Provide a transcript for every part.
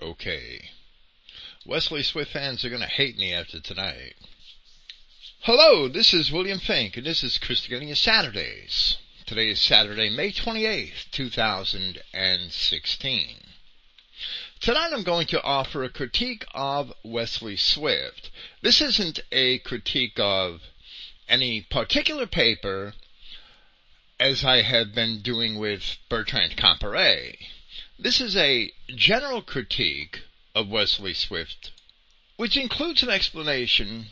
Okay. Wesley Swift fans are going to hate me after tonight. Hello, this is William Fink, and this is Christogenea Saturdays. Today is Saturday, May 28th, 2016. Tonight I'm going to offer a critique of Wesley Swift. This isn't a critique of any particular paper, as I have been doing with Bertrand Comparet. This is a general critique of Wesley Swift, which includes an explanation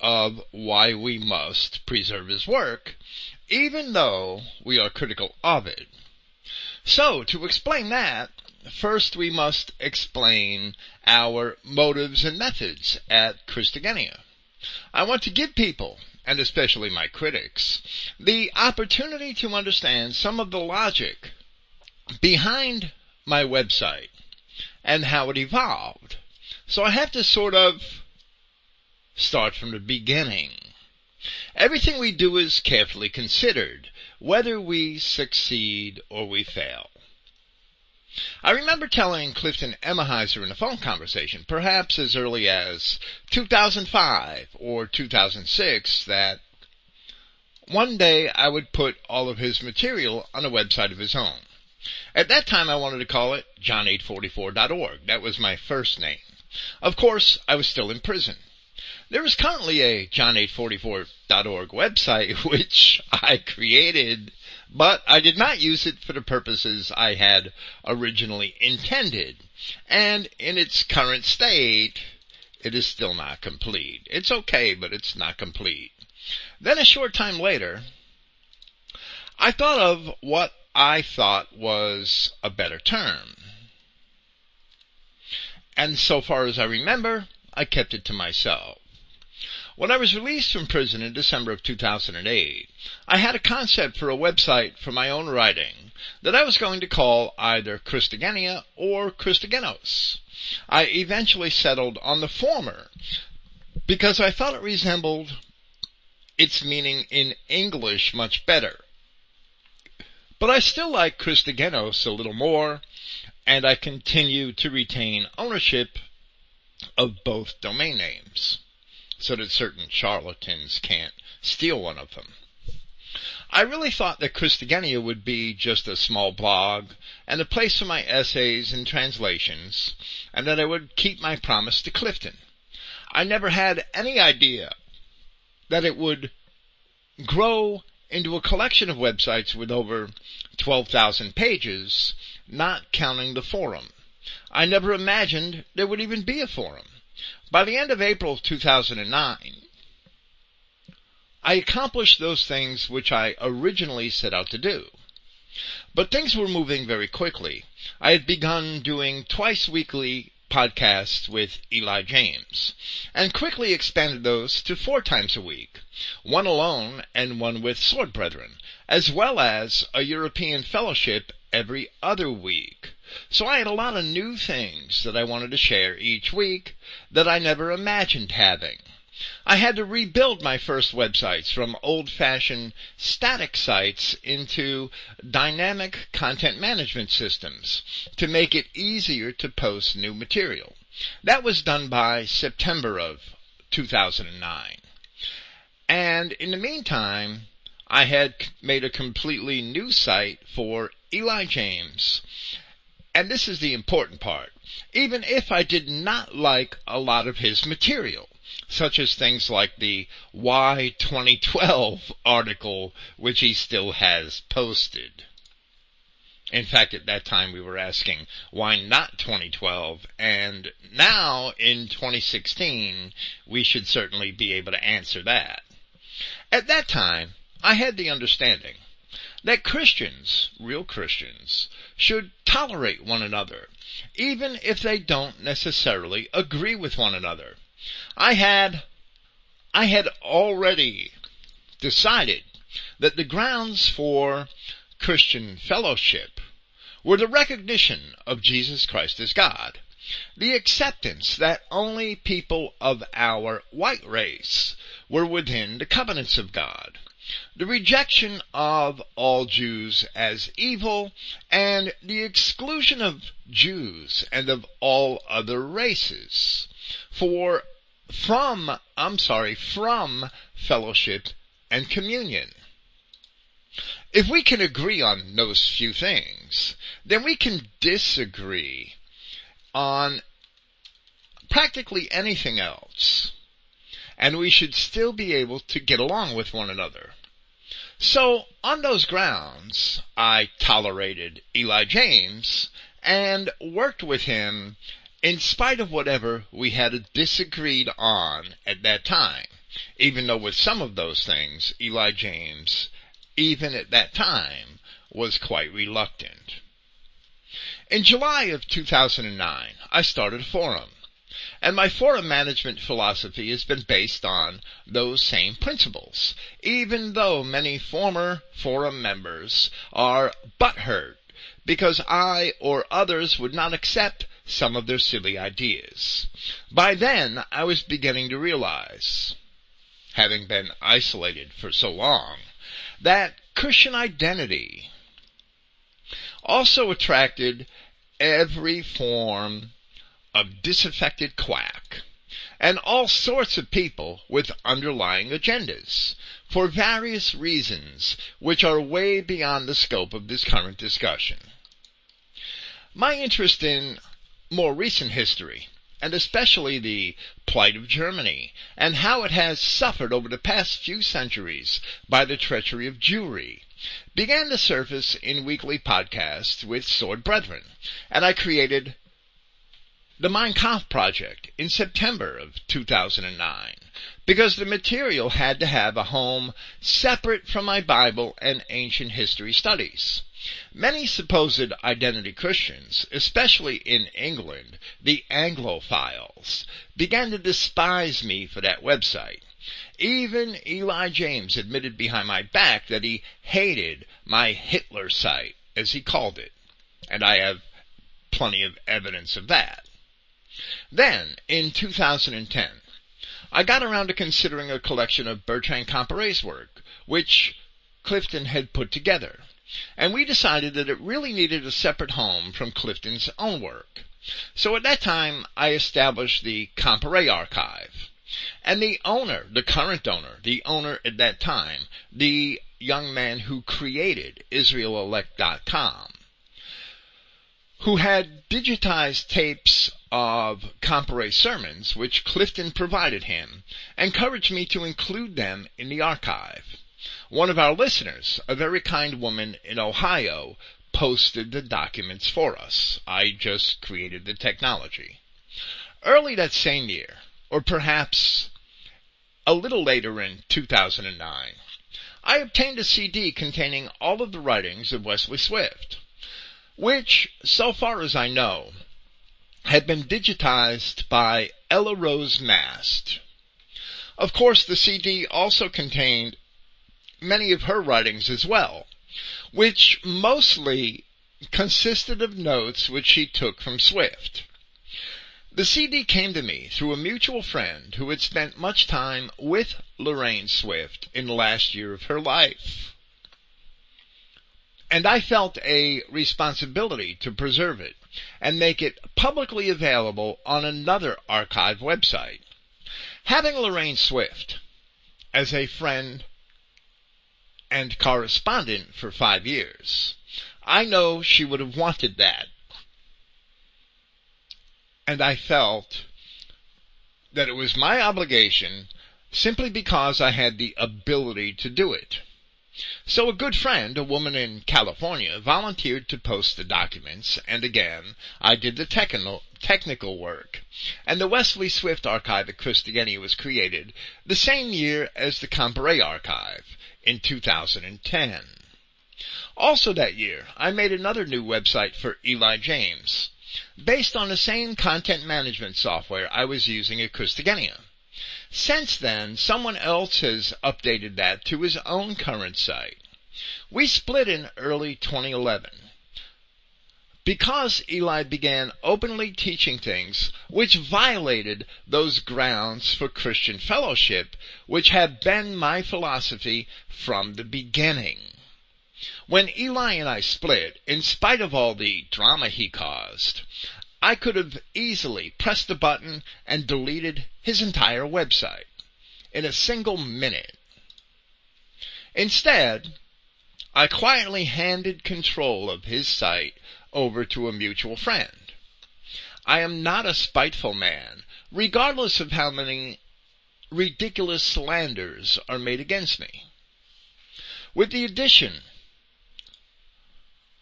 of why we must preserve his work, even though we are critical of it. So, to explain that, first we must explain our motives and methods at Christogenea. I want to give people, and especially my critics, the opportunity to understand some of the logic behind my website and how it evolved. So I have to sort of start from the beginning. Everything we do is carefully considered, whether we succeed or we fail. I remember telling Clifton Emahiser in a phone conversation, perhaps as early as 2005 or 2006, that one day I would put all of his material on a website of his own. At that time, I wanted to call it John844.org. That was my first name. Of course, I was still in prison. There is currently a John844.org website, which I created, but I did not use it for the purposes I had originally intended. And in its current state, it is still not complete. It's okay, but it's not complete. Then a short time later, I thought of what I thought was a better term. And so far as I remember, I kept it to myself. When I was released from prison in December of 2008, I had a concept for a website for my own writing that I was going to call either Christogenea or Christogenos. I eventually settled on the former because I thought it resembled its meaning in English much better. But I still like Christogenos a little more, and I continue to retain ownership of both domain names, so that certain charlatans can't steal one of them. I really thought that Christogenea would be just a small blog and a place for my essays and translations, and that I would keep my promise to Clifton. I never had any idea that it would grow into a collection of websites with over 12,000 pages, not counting the forum. I never imagined there would even be a forum. By the end of April 2009, I accomplished those things which I originally set out to do. But things were moving very quickly. I had begun doing twice weekly podcasts with Eli James, and quickly expanded those to 4 times a week, one alone and one with Sword Brethren, as well as a European fellowship every other week. So I had a lot of new things that I wanted to share each week that I never imagined having. I had to rebuild my first websites from old-fashioned static sites into dynamic content management systems to make it easier to post new material. That was done by September of 2009. And in the meantime, I had made a completely new site for Eli James. And this is the important part. Even if I did not like a lot of his material, such as things like the Why 2012 article, which he still has posted. In fact, at that time we were asking, why not 2012? And now, in 2016, we should certainly be able to answer that. At that time, I had the understanding that Christians, real Christians, should tolerate one another, even if they don't necessarily agree with one another. I had already decided that the grounds for Christian fellowship were the recognition of Jesus Christ as God, the acceptance that only people of our white race were within the covenants of God, the rejection of all Jews as evil, and the exclusion of Jews and of all other races from fellowship and communion. If we can agree on those few things, then we can disagree on practically anything else, and we should still be able to get along with one another. So, on those grounds, I tolerated Eli James and worked with him in spite of whatever we had disagreed on at that time, even though with some of those things, Eli James, even at that time, was quite reluctant. In July of 2009, I started a forum, and my forum management philosophy has been based on those same principles, even though many former forum members are butthurt because I or others would not accept some of their silly ideas. By then, I was beginning to realize, having been isolated for so long, that Christian identity also attracted every form of disaffected quack and all sorts of people with underlying agendas for various reasons which are way beyond the scope of this current discussion. My interest in more recent history, and especially the plight of Germany and how it has suffered over the past few centuries by the treachery of Jewry, began to surface in weekly podcasts with Sword Brethren, and I created the Mein Kampf Project in September of 2009, because the material had to have a home separate from my Bible and ancient history studies. Many supposed identity Christians, especially in England, the Anglophiles, began to despise me for that website. Even Eli James admitted behind my back that he hated my Hitler site, as he called it, and I have plenty of evidence of that. Then, in 2010, I got around to considering a collection of Bertrand Comparet's work, which Clifton had put together, and we decided that it really needed a separate home from Clifton's own work. So at that time, I established the Comparet Archive. And the owner, the current owner, the owner at that time, the young man who created IsraelElect.com, who had digitized tapes of Comparet sermons, which Clifton provided him, encouraged me to include them in the archive. One of our listeners, a very kind woman in Ohio, posted the documents for us. I just created the technology. Early that same year, or perhaps a little later in 2009, I obtained a CD containing all of the writings of Wesley Swift, which, so far as I know, had been digitized by Ella Rose Mast. Of course, the CD also contained many of her writings as well, which mostly consisted of notes which she took from Swift. The CD came to me through a mutual friend who had spent much time with Lorraine Swift in the last year of her life, and I felt a responsibility to preserve it and make it publicly available on another archive website. Having Lorraine Swift as a friend and correspondent for 5 years, I know she would have wanted that, and I felt that it was my obligation simply because I had the ability to do it. So a good friend, a woman in California, volunteered to post the documents, and again, I did the technical work. And the Wesley Swift Archive at Christogenea was created the same year as the Comparet Archive, in 2010. Also that year, I made another new website for Eli James, based on the same content management software I was using at Christogenea. Since then, someone else has updated that to his own current site. We split in early 2011. because Eli began openly teaching things which violated those grounds for Christian fellowship, which had been my philosophy from the beginning. When Eli and I split, in spite of all the drama he caused, I could have easily pressed the button and deleted his entire website in a single minute. Instead, I quietly handed control of his site over to a mutual friend. I am not a spiteful man, regardless of how many ridiculous slanders are made against me. With the addition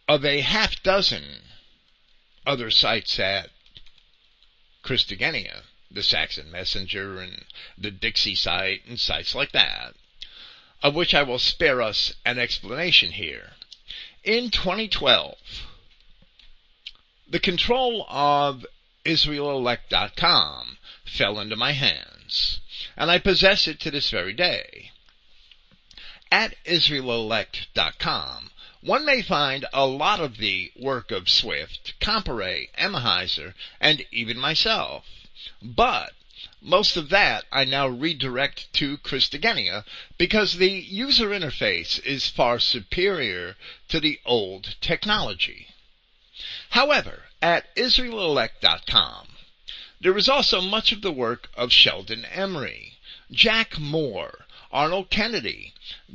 of a half-dozen other sites at Christogenea, the Saxon Messenger, and the Dixie site, and sites like that, of which I will spare us an explanation here. In 2012, the control of IsraelElect.com fell into my hands, and I possess it to this very day. At IsraelElect.com, one may find a lot of the work of Swift, Comparet, Emahiser, and even myself, but most of that I now redirect to Christogenea because the user interface is far superior to the old technology. However, at IsraelElect.com, there is also much of the work of Sheldon Emery, Jack Moore, Arnold Kennedy,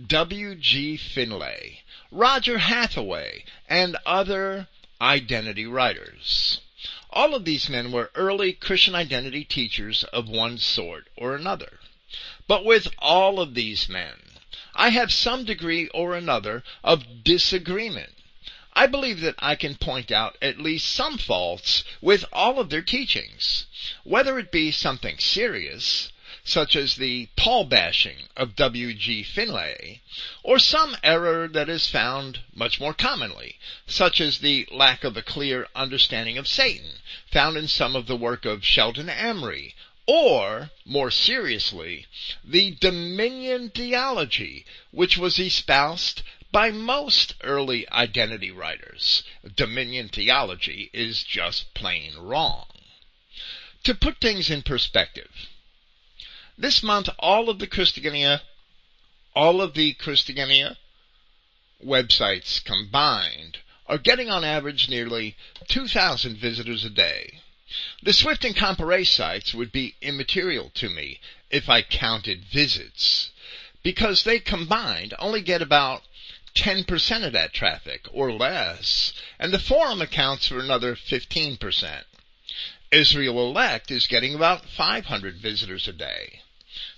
W.G. Finlay, Roger Hathaway, and other identity writers. All of these men were early Christian identity teachers of one sort or another. But with all of these men, I have some degree or another of disagreement. I believe that I can point out at least some faults with all of their teachings, whether it be something serious, such as the Paul bashing of W.G. Finlay, or some error that is found much more commonly, such as the lack of a clear understanding of Satan found in some of the work of Sheldon Emery, or, more seriously, the dominion theology which was espoused by most early identity writers. Dominion theology is just plain wrong. To put things in perspective, this month, all of the Christogenea websites combined are getting on average nearly 2,000 visitors a day. The Swift and Comparet sites would be immaterial to me if I counted visits, because they combined only get about 10% of that traffic or less, and the forum accounts for another 15%. IsraelElect is getting about 500 visitors a day.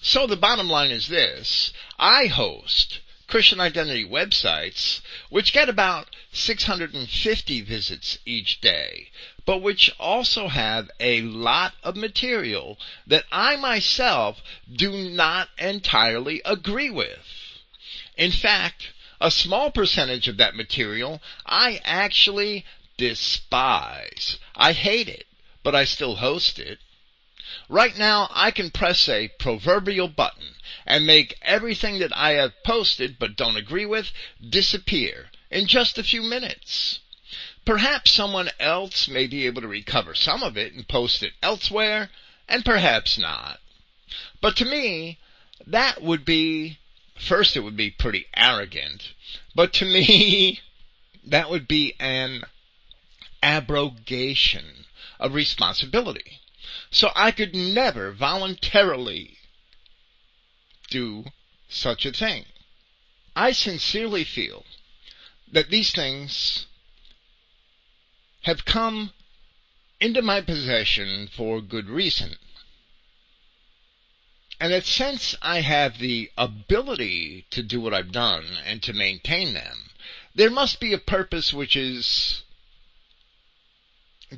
So the bottom line is this: I host Christian identity websites which get about 650 visits each day, but which also have a lot of material that I myself do not entirely agree with. In fact, a small percentage of that material I actually despise. I hate it, but I still host it. Right now, I can press a proverbial button and make everything that I have posted but don't agree with disappear in just a few minutes. Perhaps someone else may be able to recover some of it and post it elsewhere, and perhaps not. But to me, that would be, first it would be pretty arrogant, but to me, that would be an abrogation of responsibility. So I could never voluntarily do such a thing. I sincerely feel that these things have come into my possession for good reason, and that since I have the ability to do what I've done and to maintain them, there must be a purpose which is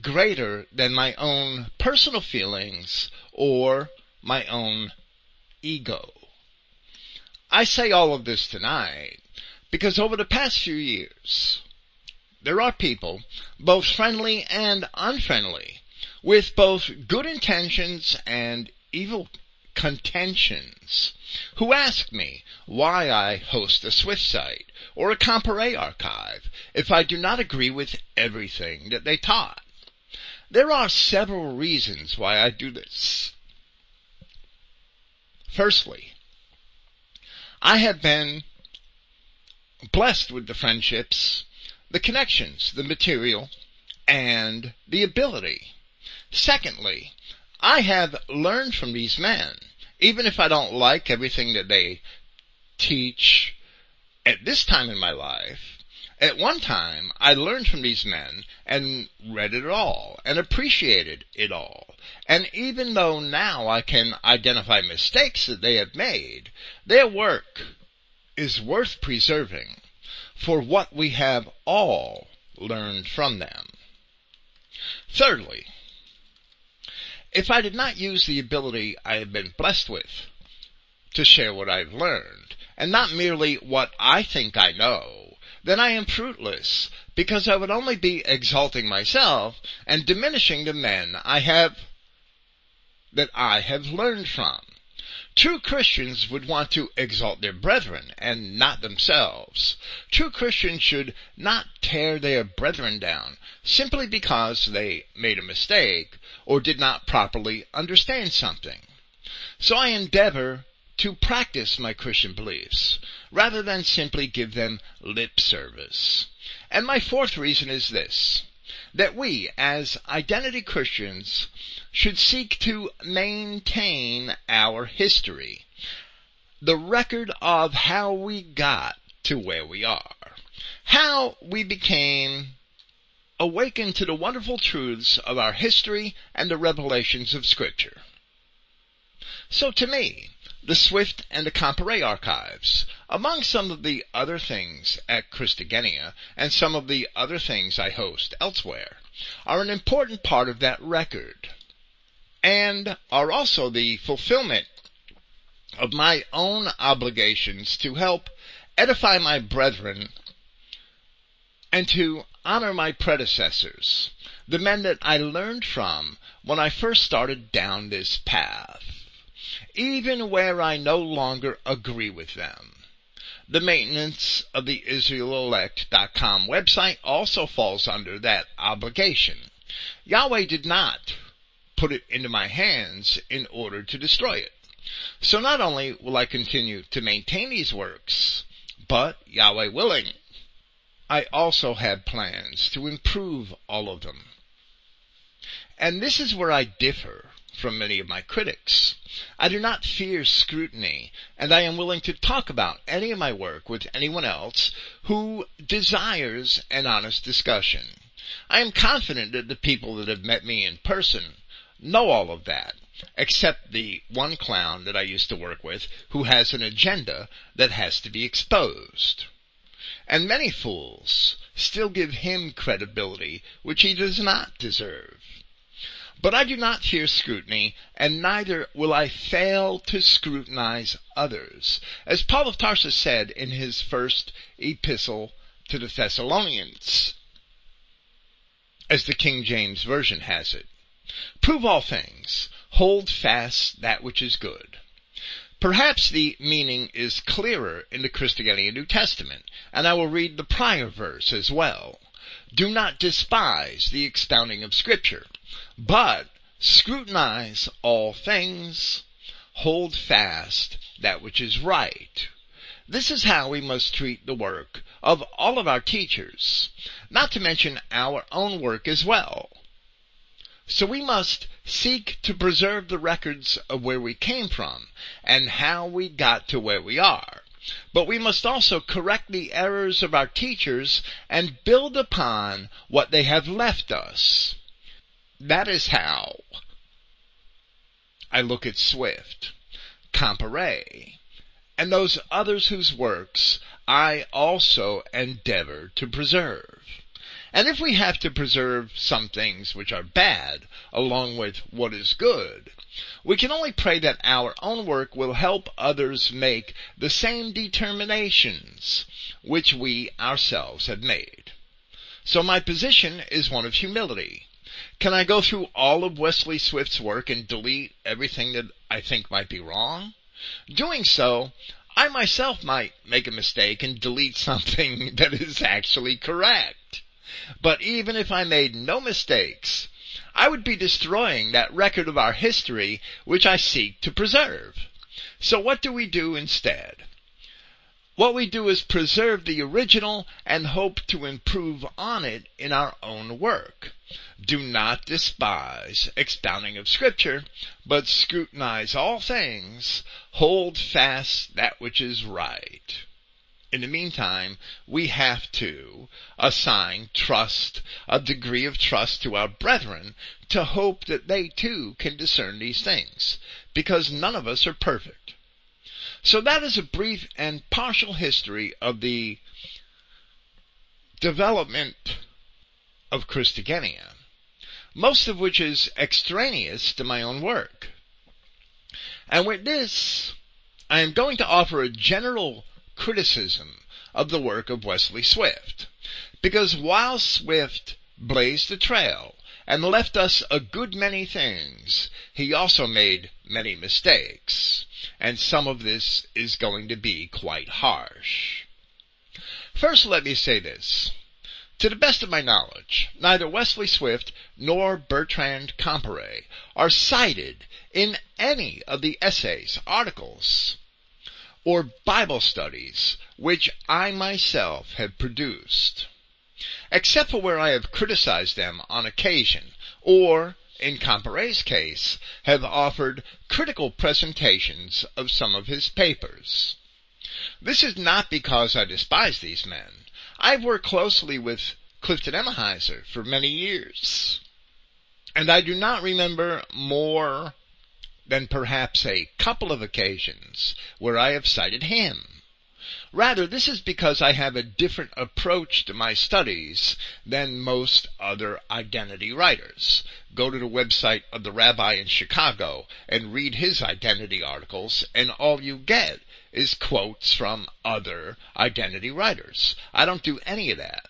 greater than my own personal feelings or my own ego. I say all of this tonight because over the past few years, there are people, both friendly and unfriendly, with both good intentions and evil contentions, who ask me why I host a Swift site or a Comparet archive if I do not agree with everything that they taught. There are several reasons why I do this. Firstly, I have been blessed with the friendships, the connections, the material, and the ability. Secondly, I have learned from these men, even if I don't like everything that they teach at this time in my life. At one time, I learned from these men and read it all and appreciated it all. And even though now I can identify mistakes that they have made, their work is worth preserving for what we have all learned from them. Thirdly, if I did not use the ability I have been blessed with to share what I've learned, and not merely what I think I know, then I am fruitless, because I would only be exalting myself and diminishing the men I have learned from. True Christians would want to exalt their brethren and not themselves. True Christians should not tear their brethren down simply because they made a mistake or did not properly understand something. So I endeavor to practice my Christian beliefs rather than simply give them lip service. And my fourth reason is this: that we, as identity Christians, should seek to maintain our history, the record of how we got to where we are, how we became awakened to the wonderful truths of our history and the revelations of Scripture. So to me, the Swift and the Comparet archives, among some of the other things at Christogenea and some of the other things I host elsewhere, are an important part of that record, and are also the fulfillment of my own obligations to help edify my brethren and to honor my predecessors, the men that I learned from when I first started down this path, even where I no longer agree with them. The maintenance of the IsraelElect.com website also falls under that obligation. Yahweh did not put it into my hands in order to destroy it. So not only will I continue to maintain these works, but, Yahweh willing, I also have plans to improve all of them. And this is where I differ from many of my critics. I do not fear scrutiny, and I am willing to talk about any of my work with anyone else who desires an honest discussion. I am confident that the people that have met me in person know all of that, except the one clown that I used to work with who has an agenda that has to be exposed. And many fools still give him credibility which he does not deserve. But I do not fear scrutiny, and neither will I fail to scrutinize others. As Paul of Tarsus said in his first epistle to the Thessalonians, as the King James Version has it, "Prove all things, hold fast that which is good." Perhaps the meaning is clearer in the Christogenea New Testament, and I will read the prior verse as well. "Do not despise the expounding of Scripture, but scrutinize all things, hold fast that which is right." This is how we must treat the work of all of our teachers, not to mention our own work as well. So we must seek to preserve the records of where we came from and how we got to where we are. But we must also correct the errors of our teachers and build upon what they have left us. That is how I look at Swift, Comparet, and those others whose works I also endeavor to preserve. And if we have to preserve some things which are bad along with what is good, we can only pray that our own work will help others make the same determinations which we ourselves have made. So my position is one of humility. Can I go through all of Wesley Swift's work and delete everything that I think might be wrong? Doing so, I myself might make a mistake and delete something that is actually correct. But even if I made no mistakes, I would be destroying that record of our history which I seek to preserve. So what do we do instead? What we do is preserve the original and hope to improve on it in our own work. Do not despise expounding of Scripture, but scrutinize all things. Hold fast that which is right. In the meantime, we have to assign trust, a degree of trust to our brethren to hope that they too can discern these things, because none of us are perfect. So that is a brief and partial history of the development of Christogenea, most of which is extraneous to my own work. And with this, I am going to offer a general criticism of the work of Wesley Swift, because while Swift blazed the trail and left us a good many things, he also made many mistakes, and some of this is going to be quite harsh. First, let me say this. To the best of my knowledge, neither Wesley Swift nor Bertrand Comparet are cited in any of the essays, articles, or Bible studies which I myself have produced, except for where I have criticized them on occasion, or, in Comparet's case, have offered critical presentations of some of his papers. This is not because I despise these men. I've worked closely with Clifton Emahiser for many years, and I do not remember more than perhaps a couple of occasions where I have cited him. Rather, this is because I have a different approach to my studies than most other identity writers. Go to the website of the rabbi in Chicago and read his identity articles, and all you get is quotes from other identity writers. I don't do any of that.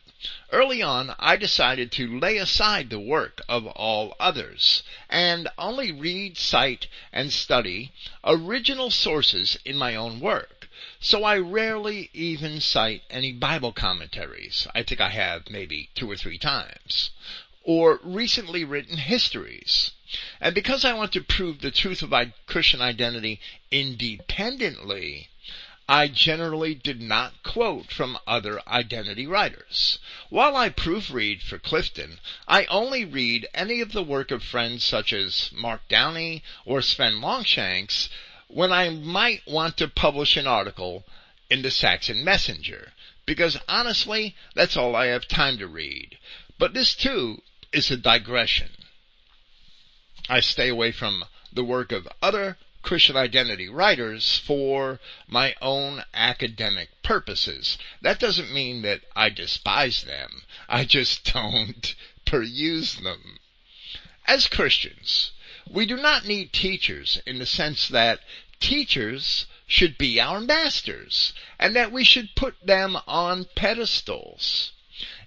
Early on, I decided to lay aside the work of all others and only read, cite, and study original sources in my own work. So I rarely even cite any Bible commentaries. I think I have maybe 2 or 3 times. Or recently written histories. And because I want to prove the truth of Christian identity independently, I generally did not quote from other identity writers. While I proofread for Clifton, I only read any of the work of friends such as Mark Downey or Sven Longshanks when I might want to publish an article in the Saxon Messenger, because honestly, that's all I have time to read. But this, too, is a digression. I stay away from the work of other Christian identity writers for my own academic purposes. That doesn't mean that I despise them. I just don't peruse them. As Christians, we do not need teachers in the sense that teachers should be our masters and that we should put them on pedestals.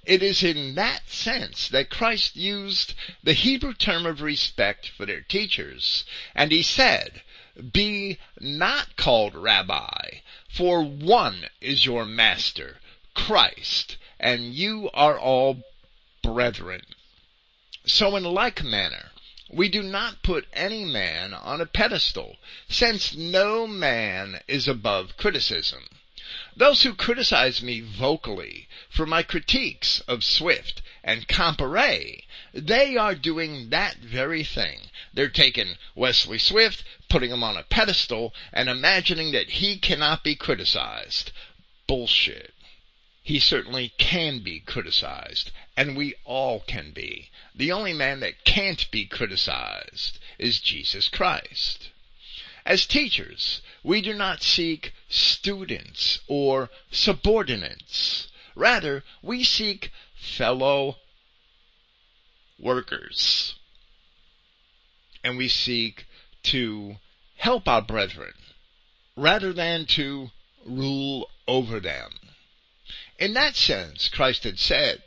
It is in that sense that Christ used the Hebrew term of respect for their teachers, and he said, "Be not called rabbi, for one is your master, Christ, and you are all brethren." So in like manner, we do not put any man on a pedestal, since no man is above criticism. Those who criticize me vocally for my critiques of Swift and Comparet, they are doing that very thing. They're taking Wesley Swift, putting him on a pedestal, and imagining that he cannot be criticized. Bullshit. He certainly can be criticized, and we all can be. The only man that can't be criticized is Jesus Christ. As teachers, we do not seek students or subordinates. Rather, we seek fellow workers. And we seek to help our brethren rather than to rule over them. In that sense, Christ had said,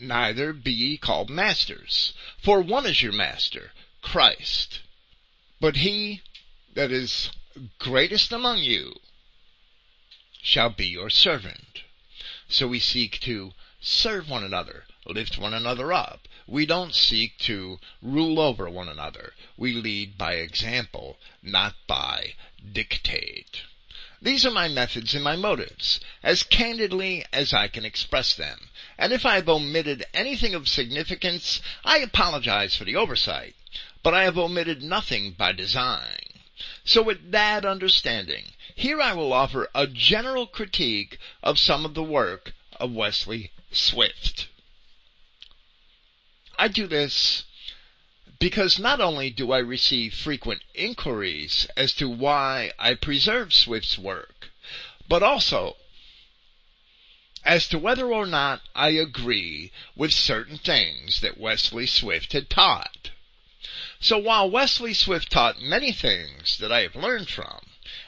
neither be ye called masters, for one is your master, Christ. But he that is greatest among you shall be your servant. So we seek to serve one another, lift one another up. We don't seek to rule over one another. We lead by example, not by dictate. These are my methods and my motives, as candidly as I can express them. And if I have omitted anything of significance, I apologize for the oversight. But I have omitted nothing by design. So with that understanding, here I will offer a general critique of some of the work of Wesley Swift. I do this because not only do I receive frequent inquiries as to why I preserve Swift's work, but also as to whether or not I agree with certain things that Wesley Swift had taught. So while Wesley Swift taught many things that I have learned from,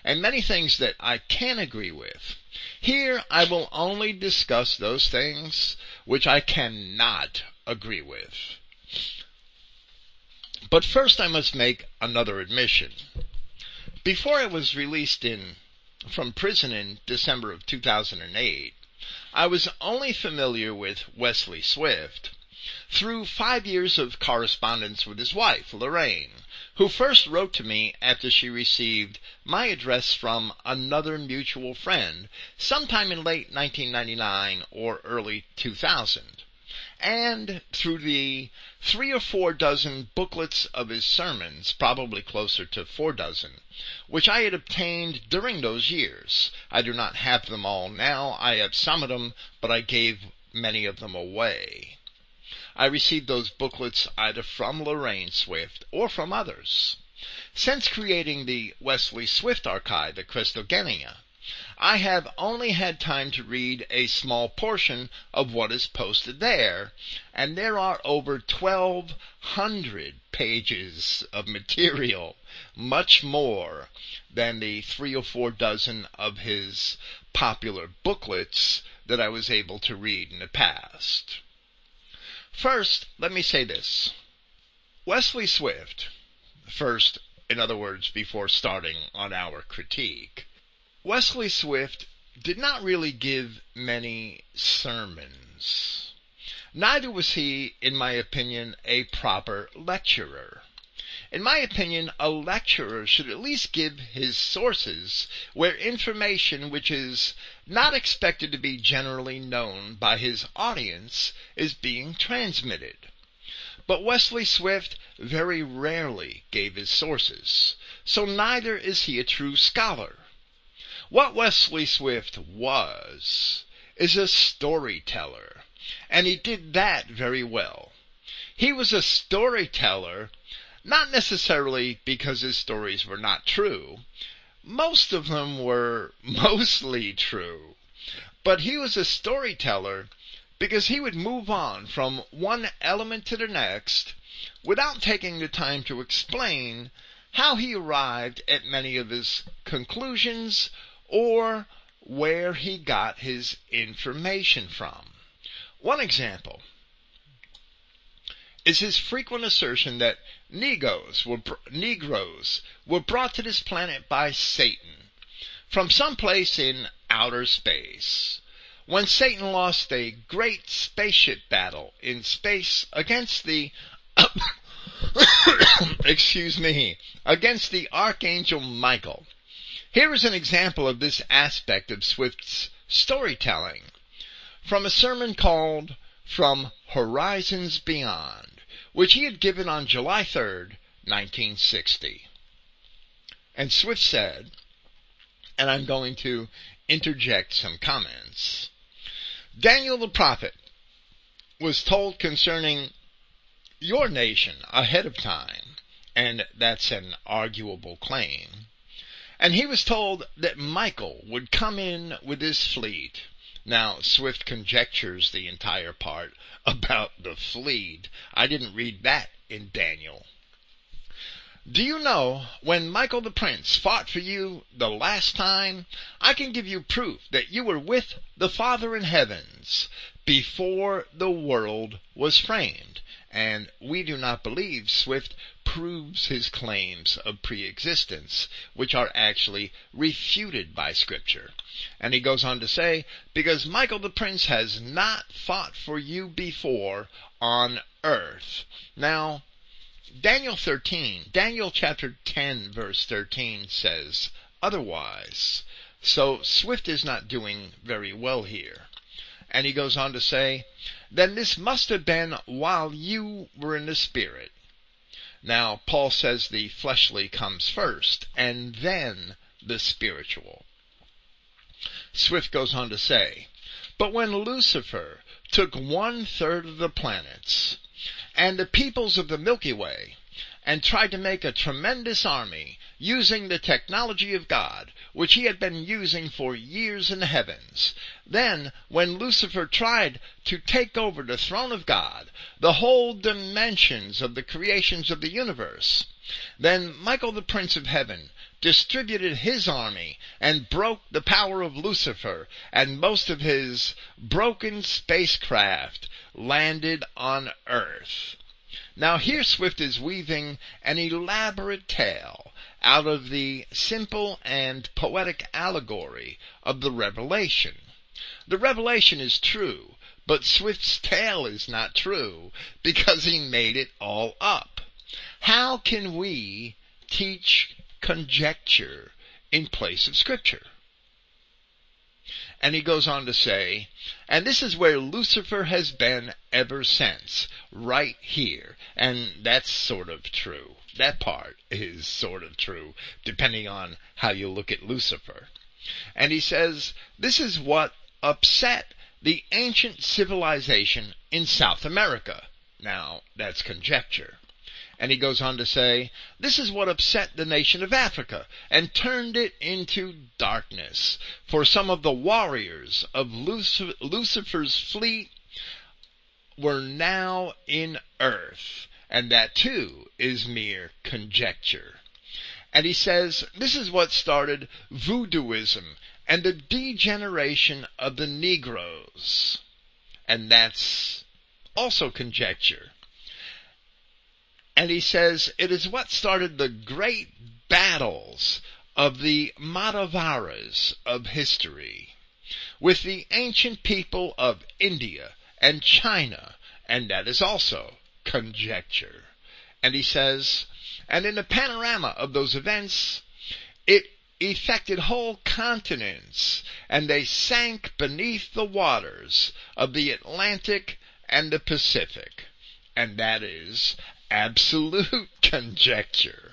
and many things that I can agree with, here I will only discuss those things which I cannot agree with. But first I must make another admission. Before I was released from prison in December of 2008, I was only familiar with Wesley Swift through 5 years of correspondence with his wife, Lorraine, who first wrote to me after she received my address from another mutual friend sometime in late 1999 or early 2000. And through the 3 or 4 dozen booklets of his sermons, probably closer to 4 dozen, which I had obtained during those years. I do not have them all now. I have some of them, but I gave many of them away. I received those booklets either from Lorraine Swift or from others. Since creating the Wesley Swift Archive, the Christogenea, I have only had time to read a small portion of what is posted there, and there are over 1,200 pages of material, much more than the 3 or 4 dozen of his popular booklets that I was able to read in the past. First, let me say this. Wesley Swift, first, in other words, before starting on our critique, Wesley Swift did not really give many sermons. Neither was he, in my opinion, a proper lecturer. In my opinion, a lecturer should at least give his sources where information which is not expected to be generally known by his audience is being transmitted. But Wesley Swift very rarely gave his sources, so neither is he a true scholar. What Wesley Swift was is a storyteller, and he did that very well. He was a storyteller, not necessarily because his stories were not true. Most of them were mostly true, but he was a storyteller because he would move on from one element to the next without taking the time to explain how he arrived at many of his conclusions or where he got his information from. One example is his frequent assertion that Negroes were brought to this planet by Satan from someplace in outer space. When Satan lost a great spaceship battle in space against the against the Archangel Michael. Here is an example of this aspect of Swift's storytelling from a sermon called From Horizons Beyond, which he had given on July 3rd, 1960. And Swift said, and I'm going to interject some comments, Daniel the prophet was told concerning your nation ahead of time, and that's an arguable claim, and he was told that Michael would come in with his fleet. Now, Swift conjectures the entire part about the fleet. I didn't read that in Daniel. Do you know, when Michael the Prince fought for you the last time, I can give you proof that you were with the Father in heavens before the world was framed. And we do not believe Swift proves his claims of pre-existence, which are actually refuted by Scripture. And he goes on to say, because Michael the Prince has not fought for you before on earth. Now, Daniel chapter 10, verse 13 says otherwise. So Swift is not doing very well here. And he goes on to say, then this must have been while you were in the Spirit. Now, Paul says the fleshly comes first, and then the spiritual. Swift goes on to say, but when Lucifer took 1/3 of the planets, and the peoples of the Milky Way, and tried to make a tremendous army using the technology of God, which he had been using for years in the heavens. Then, when Lucifer tried to take over the throne of God, the whole dimensions of the creations of the universe, then Michael the Prince of Heaven distributed his army and broke the power of Lucifer, and most of his broken spacecraft landed on Earth. Now here Swift is weaving an elaborate tale out of the simple and poetic allegory of the Revelation. The Revelation is true, but Swift's tale is not true because he made it all up. How can we teach conjecture in place of Scripture? And he goes on to say, and this is where Lucifer has been ever since, right here. And that's sort of true. That part is sort of true, depending on how you look at Lucifer. And he says, this is what upset the ancient civilization in South America. Now, that's conjecture. And he goes on to say, this is what upset the nation of Africa and turned it into darkness. For some of the warriors of Lucifer's fleet were now in earth. And that too is mere conjecture. And he says, this is what started voodooism and the degeneration of the Negroes. And that's also conjecture. And he says, it is what started the great battles of the Madhavaras of history with the ancient people of India and China, and that is also conjecture. And he says, and in the panorama of those events, it affected whole continents, and they sank beneath the waters of the Atlantic and the Pacific, and that is absolute conjecture.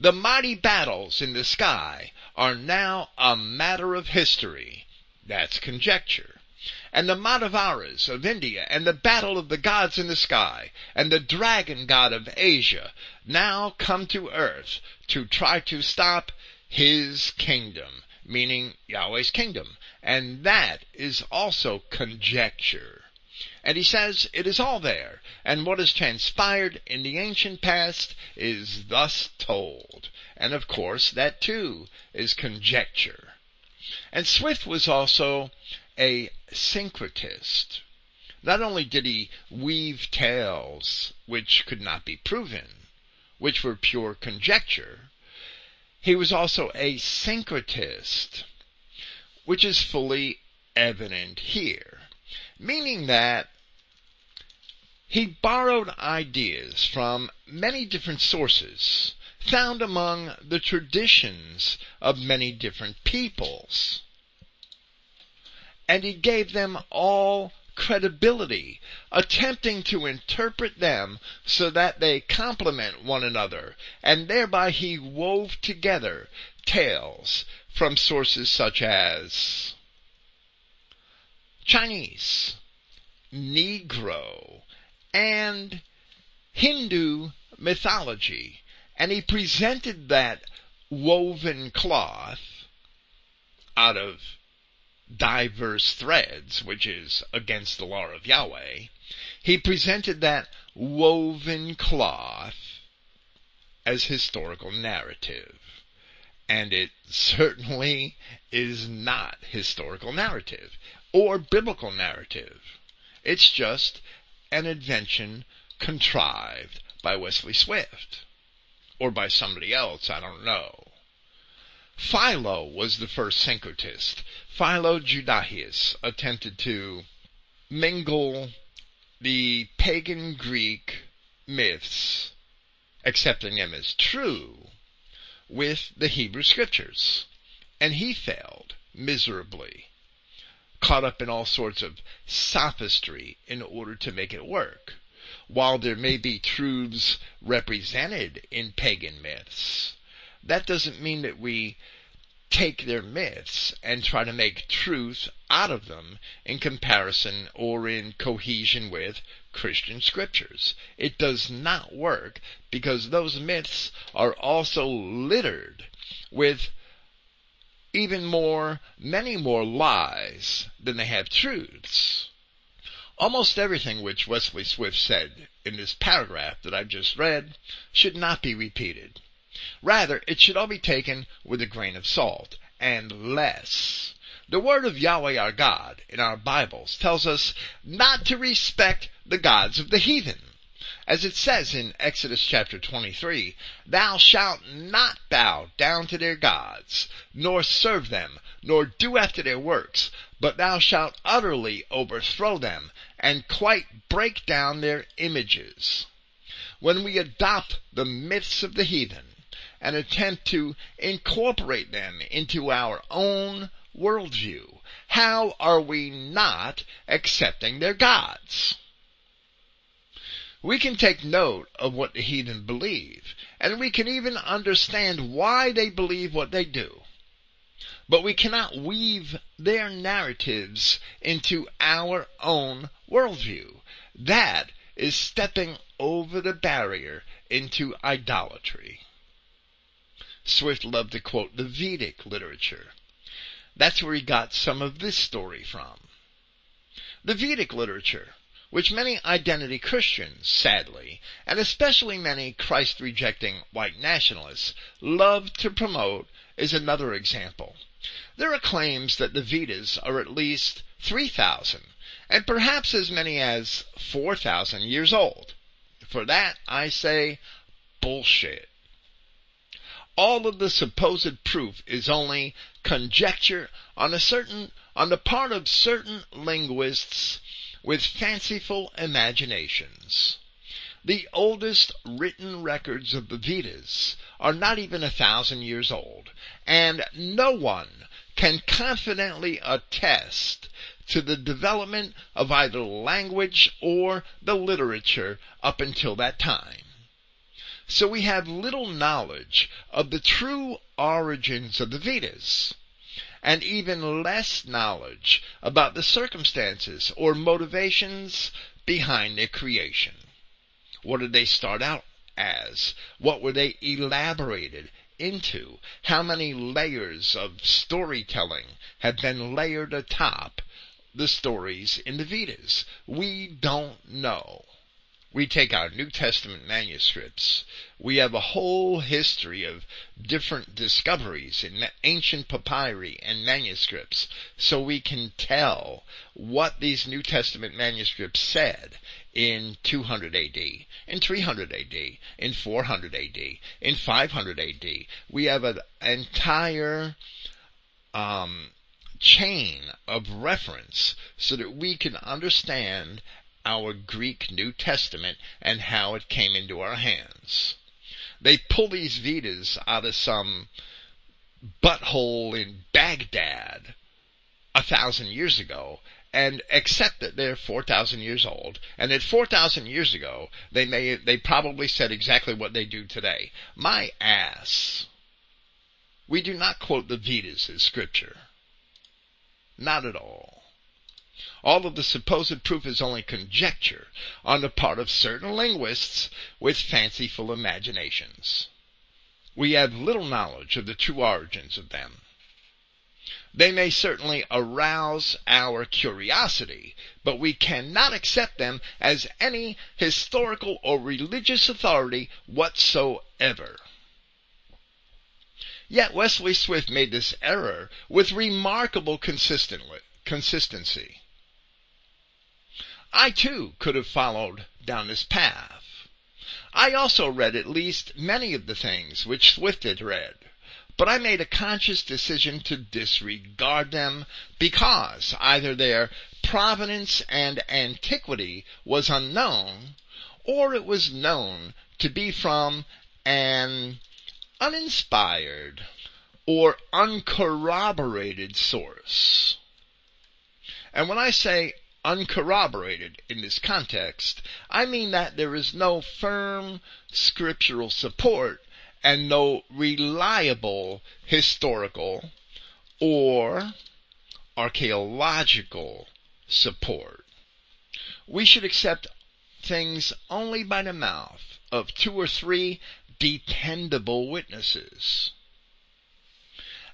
The mighty battles in the sky are now a matter of history. That's conjecture. And the Madhavaras of India and the battle of the gods in the sky and the dragon god of Asia now come to earth to try to stop his kingdom, meaning Yahweh's kingdom. And that is also conjecture. And he says it is all there, and what has transpired in the ancient past is thus told. And of course, that too is conjecture. And Swift was also a syncretist. Not only did he weave tales which could not be proven, which were pure conjecture, he was also a syncretist, which is fully evident here. Meaning that he borrowed ideas from many different sources found among the traditions of many different peoples. And he gave them all credibility, attempting to interpret them so that they complement one another, and thereby he wove together tales from sources such as Chinese, Negro, and Hindu mythology. And he presented that woven cloth out of diverse threads, which is against the law of Yahweh. He presented that woven cloth as historical narrative. And it certainly is not historical narrative or biblical narrative. It's just an invention contrived by Wesley Swift or by somebody else, I don't know. Philo was the first syncretist. Philo Judaeus attempted to mingle the pagan Greek myths, accepting them as true, with the Hebrew scriptures. And he failed miserably, caught up in all sorts of sophistry in order to make it work. While there may be truths represented in pagan myths, that doesn't mean that we take their myths and try to make truth out of them in comparison or in cohesion with Christian scriptures. It does not work because those myths are also littered with many more lies than they have truths. Almost everything which Wesley Swift said in this paragraph that I've just read should not be repeated. Rather, it should all be taken with a grain of salt, and less. The word of Yahweh our God in our Bibles tells us not to respect the gods of the heathen. As it says in Exodus chapter 23, "Thou shalt not bow down to their gods, nor serve them, nor do after their works, but thou shalt utterly overthrow them, and quite break down their images." When we adopt the myths of the heathen, and attempt to incorporate them into our own worldview, how are we not accepting their gods? We can take note of what the heathen believe, and we can even understand why they believe what they do. But we cannot weave their narratives into our own worldview. That is stepping over the barrier into idolatry. Swift loved to quote the Vedic literature. That's where he got some of this story from. The Vedic literature, which many identity Christians, sadly, and especially many Christ-rejecting white nationalists, love to promote, is another example. There are claims that the Vedas are at least 3,000, and perhaps as many as 4,000 years old. For that, I say, bullshit. All of the supposed proof is only conjecture on the part of certain linguists with fanciful imaginations. The oldest written records of the Vedas are not even 1,000 years old, and no one can confidently attest to the development of either language or the literature up until that time. So we have little knowledge of the true origins of the Vedas, and even less knowledge about the circumstances or motivations behind their creation. What did they start out as? What were they elaborated into? How many layers of storytelling have been layered atop the stories in the Vedas? We don't know. We take our New Testament manuscripts. We have a whole history of different discoveries in ancient papyri and manuscripts, so we can tell what these New Testament manuscripts said in 200 A.D., in 300 A.D., in 400 A.D., in 500 A.D. We have an entire chain of reference so that we can understand our Greek New Testament and how it came into our hands. They pull these Vedas out of some butthole in Baghdad 1,000 years ago and accept that they're 4,000 years old, and that 4,000 years ago they probably said exactly what they do today. My ass. We do not quote the Vedas as scripture. Not at all. All of the supposed proof is only conjecture on the part of certain linguists with fanciful imaginations. We have little knowledge of the true origins of them. They may certainly arouse our curiosity, but we cannot accept them as any historical or religious authority whatsoever. Yet Wesley Swift made this error with remarkable consistency. I too could have followed down this path. I also read at least many of the things which Swift had read, but I made a conscious decision to disregard them because either their provenance and antiquity was unknown, or it was known to be from an uninspired or uncorroborated source. And when I say uncorroborated in this context, I mean that there is no firm scriptural support and no reliable historical or archaeological support. We should accept things only by the mouth of 2 or 3 dependable witnesses.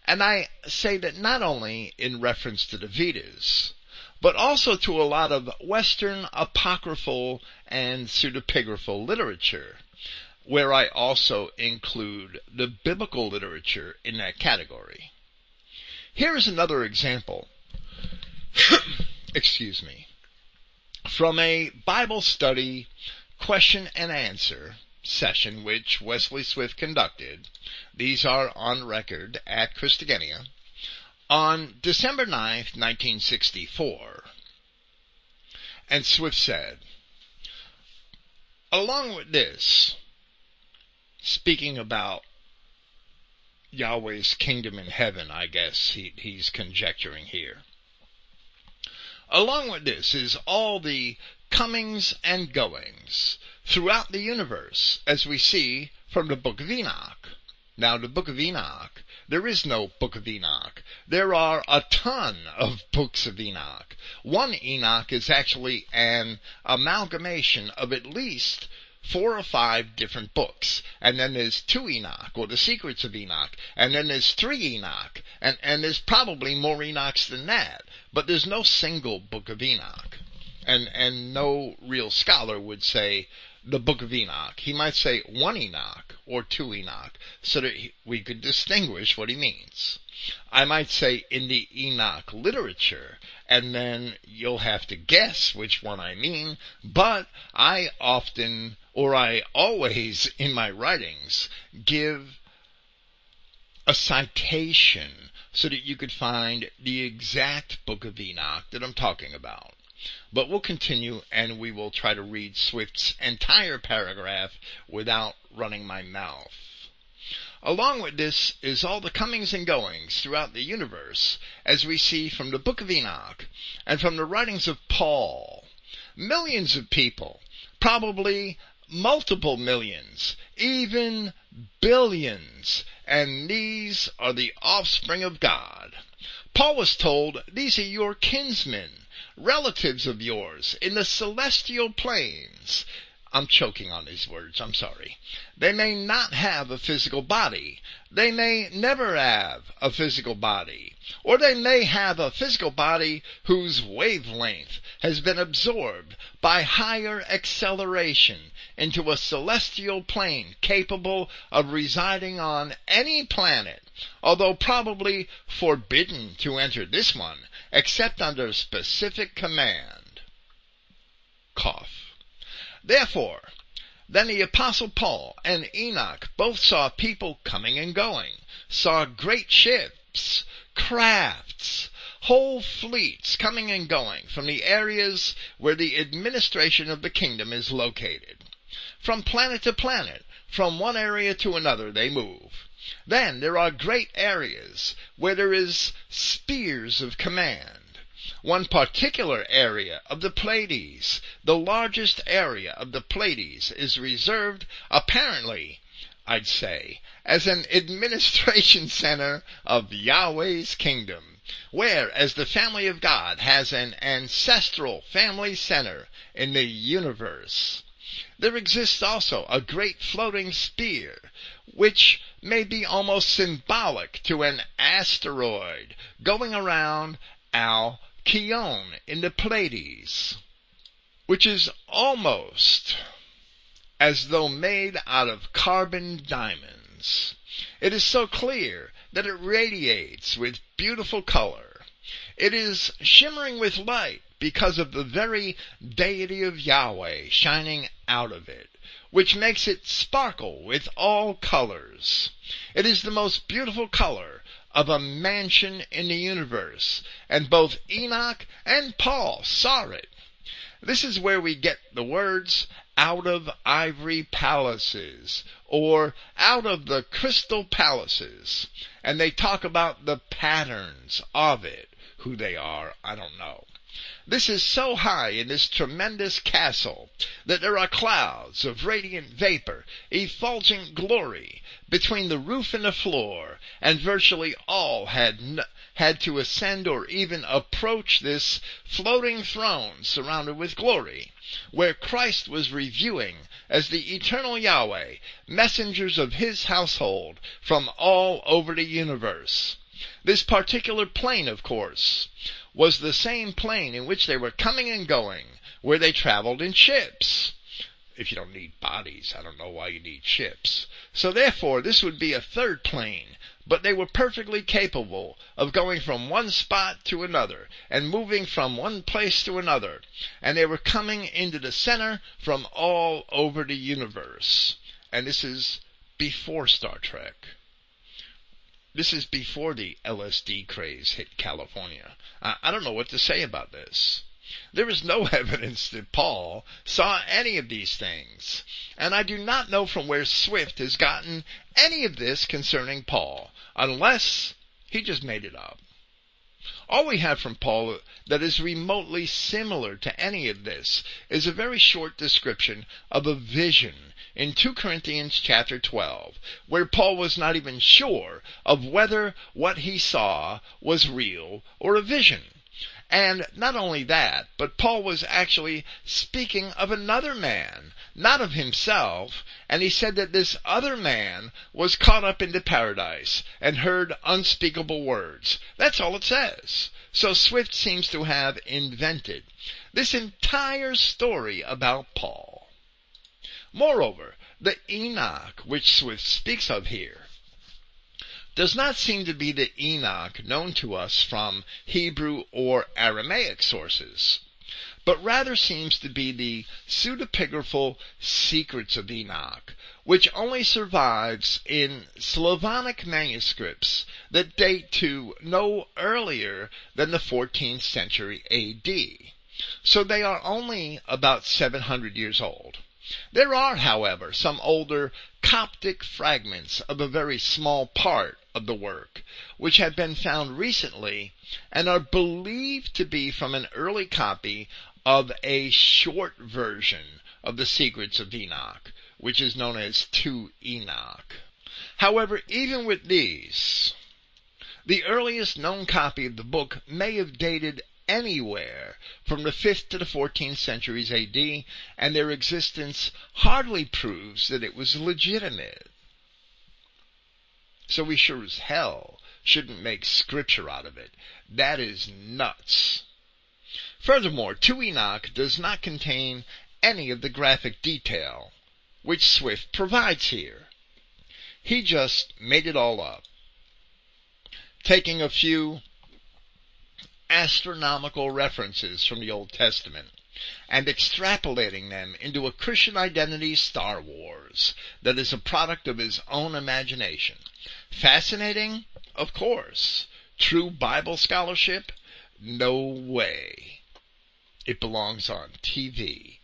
And I say that not only in reference to the Vedas, but also to a lot of Western apocryphal and pseudepigraphal literature, where I also include the biblical literature in that category. Here is another example excuse me, from a Bible study question and answer session which Wesley Swift conducted. These are on record at Christogenea. On December 9th, 1964, and Swift said, along with this, speaking about Yahweh's kingdom in heaven, I guess he's conjecturing here, along with this is all the comings and goings throughout the universe, as we see from the Book of Enoch. Now, the Book of Enoch, there is no Book of Enoch. There are a ton of Books of Enoch. One Enoch is actually an amalgamation of at least 4 or 5 different books. And then there's 2 Enoch, or the Secrets of Enoch. And then there's 3 Enoch. And there's probably more Enochs than that. But there's no single Book of Enoch. And no real scholar would say the Book of Enoch. He might say 1 Enoch or 2 Enoch, so that we could distinguish what he means. I might say in the Enoch literature, and then you'll have to guess which one I mean, but I always, in my writings, give a citation so that you could find the exact Book of Enoch that I'm talking about. But we'll continue, and we will try to read Swift's entire paragraph without running my mouth. Along with this is all the comings and goings throughout the universe, as we see from the Book of Enoch and from the writings of Paul. Millions of people, probably multiple millions, even billions, and these are the offspring of God. Paul was told, these are your kinsmen, relatives of yours in the celestial plains. I'm choking on these words, I'm sorry. They may not have a physical body. They may never have a physical body. Or they may have a physical body whose wavelength has been absorbed by higher acceleration into a celestial plane capable of residing on any planet, although probably forbidden to enter this one, except under specific command. Cough. Therefore, then the Apostle Paul and Enoch both saw people coming and going, saw great ships, crafts, whole fleets coming and going from the areas where the administration of the kingdom is located. From planet to planet, from one area to another they move. Then there are great areas where there is spheres of command. One particular area of the Pleiades, the largest area of the Pleiades, is reserved, apparently, I'd say, as an administration center of Yahweh's kingdom, where, as the family of God has an ancestral family center in the universe, there exists also a great floating sphere, which may be almost symbolic to an asteroid going around Alcyone in the Pleiades, which is almost as though made out of carbon diamonds. It is so clear that it radiates with beautiful color. It is shimmering with light because of the very deity of Yahweh shining out of it, which makes it sparkle with all colors. It is the most beautiful color of a mansion in the universe, and both Enoch and Paul saw it. This is where we get the words, out of ivory palaces, or out of the crystal palaces, and they talk about the patterns of it. Who they are, I don't know. This is so high in this tremendous castle that there are clouds of radiant vapor, effulgent glory, between the roof and the floor, and virtually all had to ascend or even approach this floating throne surrounded with glory, where Christ was reviewing, as the eternal Yahweh, messengers of his household from all over the universe. This particular plane, of course, was the same plane in which they were coming and going, where they traveled in ships. If you don't need bodies, I don't know why you need ships. So therefore, this would be a third plane, but they were perfectly capable of going from one spot to another, and moving from one place to another, and they were coming into the center from all over the universe. And this is before Star Trek. This is before the LSD craze hit California. I don't know what to say about this. There is no evidence that Paul saw any of these things, and I do not know from where Swift has gotten any of this concerning Paul, unless he just made it up. All we have from Paul that is remotely similar to any of this is a very short description of a vision in 2 Corinthians chapter 12, where Paul was not even sure of whether what he saw was real or a vision. And not only that, but Paul was actually speaking of another man, not of himself, and he said that this other man was caught up into paradise and heard unspeakable words. That's all it says. So Swift seems to have invented this entire story about Paul. Moreover, the Enoch which Swift speaks of here does not seem to be the Enoch known to us from Hebrew or Aramaic sources, but rather seems to be the pseudepigraphal Secrets of Enoch, which only survives in Slavonic manuscripts that date to no earlier than the 14th century AD. So they are only about 700 years old. There are, however, some older Coptic fragments of a very small part of the work, which have been found recently and are believed to be from an early copy of a short version of the Secrets of Enoch, which is known as 2 Enoch. However, even with these, the earliest known copy of the book may have dated anywhere from the 5th to the 14th centuries AD, and their existence hardly proves that it was legitimate. So we sure as hell shouldn't make scripture out of it. That is nuts. Furthermore, 2 Enoch does not contain any of the graphic detail which Swift provides here. He just made it all up, taking a few astronomical references from the Old Testament and extrapolating them into a Christian identity Star Wars that is a product of his own imagination. Fascinating? Of course. True Bible scholarship? No way. It belongs on TV.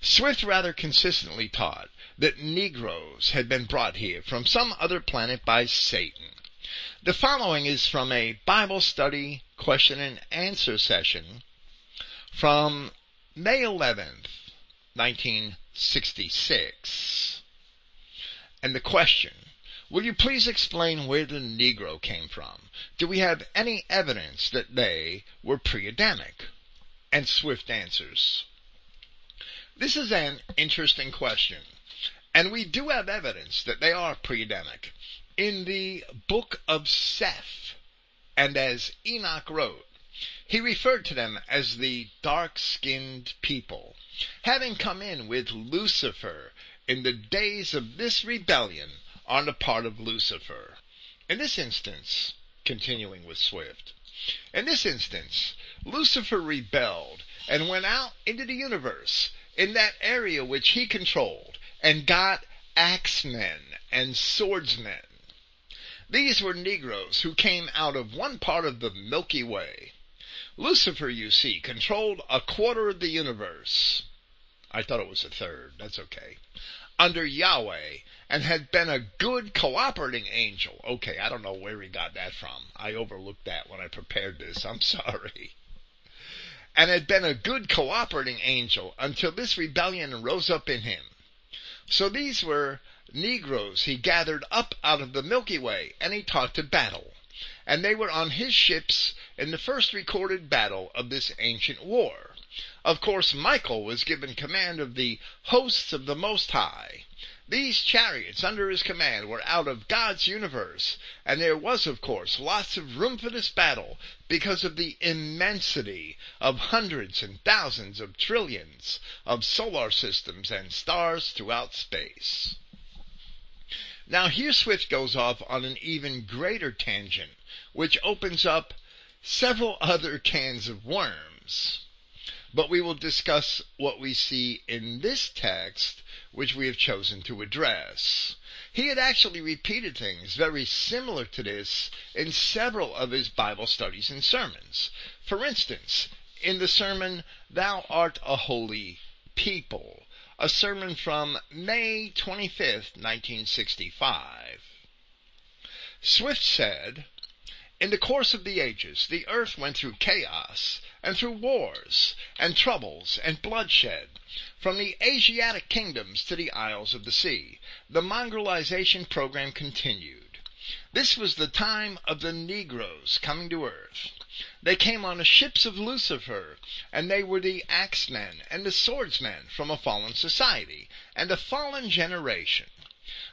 Swift rather consistently taught that Negroes had been brought here from some other planet by Satan. The following is from a Bible study question and answer session from May 11th, 1966. And the question, will you please explain where the Negro came from? Do we have any evidence that they were pre-Adamic? And Swift answers, this is an interesting question, And we do have evidence that they are pre-Adamic. In the Book of Seth, and as Enoch wrote, he referred to them as the dark-skinned people, having come in with Lucifer in the days of this rebellion on the part of Lucifer. In this instance, continuing with Swift, in this instance, Lucifer rebelled and went out into the universe in that area which he controlled and got axemen and swordsmen. These were Negroes who came out of one part of the Milky Way. Lucifer, you see, controlled a quarter of the universe. I thought it was a third. That's okay. Under Yahweh, and had been a good cooperating angel. Okay, I don't know where he got that from. I overlooked that when I prepared this. I'm sorry. And had been a good cooperating angel until this rebellion rose up in him. So these were Negroes he gathered up out of the Milky Way, and he taught to battle. And they were on his ships in the first recorded battle of this ancient war. Of course, Michael was given command of the hosts of the Most High. These chariots under his command were out of God's universe, and there was, of course, lots of room for this battle because of the immensity of hundreds and thousands of trillions of solar systems and stars throughout space. Now here Swift goes off on an even greater tangent, which opens up several other cans of worms. But we will discuss what we see in this text, which we have chosen to address. He had actually repeated things very similar to this in several of his Bible studies and sermons. For instance, in the sermon, Thou Art a Holy People, a sermon from May 25th, 1965. Swift said, in the course of the ages, the earth went through chaos and through wars and troubles and bloodshed, from the Asiatic kingdoms to the Isles of the Sea. The mongrelization program continued. This was the time of the Negroes coming to earth. They came on the ships of Lucifer, and they were the axemen and the swordsmen from a fallen society and a fallen generation.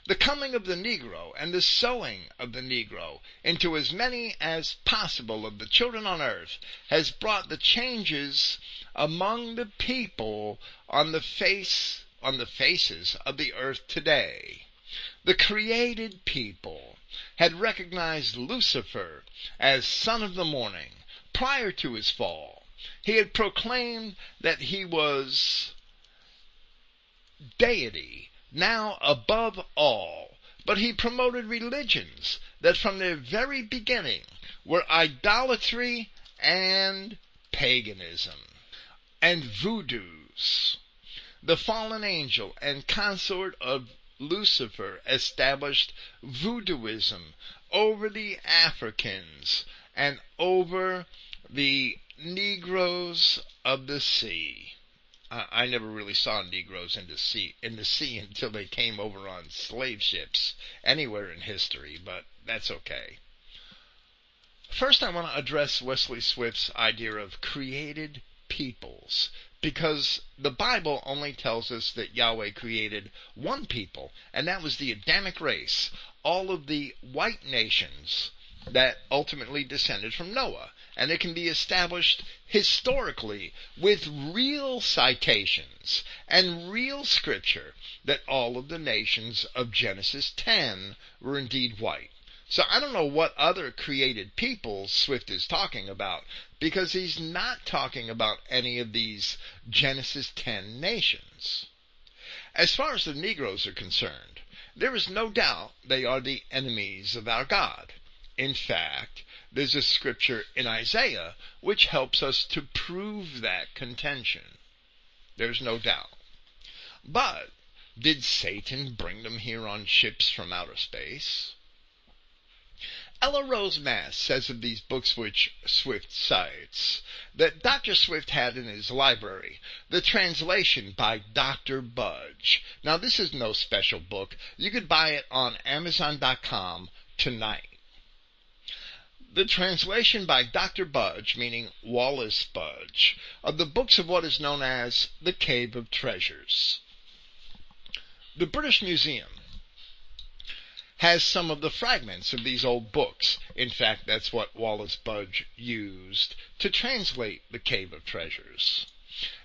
The coming of the Negro and the sowing of the Negro into as many as possible of the children on earth has brought the changes among the people on the faces of the earth today. The created people had recognized Lucifer as son of the morning prior to his fall. He had proclaimed that he was deity, now above all, but he promoted religions that from their very beginning were idolatry and paganism and voodoos. The fallen angel and consort of Lucifer established voodooism over the Africans and over the Negroes of the sea. I never really saw Negroes in the sea until they came over on slave ships anywhere in history, but that's okay. First, I want to address Wesley Swift's idea of created peoples, because the Bible only tells us that Yahweh created one people, and that was the Adamic race, all of the white nations that ultimately descended from Noah. And it can be established historically with real citations and real scripture that all of the nations of Genesis 10 were indeed white. So I don't know what other created peoples Swift is talking about, because he's not talking about any of these Genesis 10 nations. As far as the Negroes are concerned, there is no doubt they are the enemies of our God. In fact, there's a scripture in Isaiah which helps us to prove that contention. There's no doubt. But did Satan bring them here on ships from outer space? Ella Rose Mass says of these books which Swift cites that Dr. Swift had in his library the translation by Dr. Budge. Now, this is no special book. You could buy it on Amazon.com tonight. The translation by Dr. Budge, meaning Wallis Budge, of the books of what is known as the Cave of Treasures. The British Museum has some of the fragments of these old books. In fact, that's what Wallis Budge used to translate the Cave of Treasures.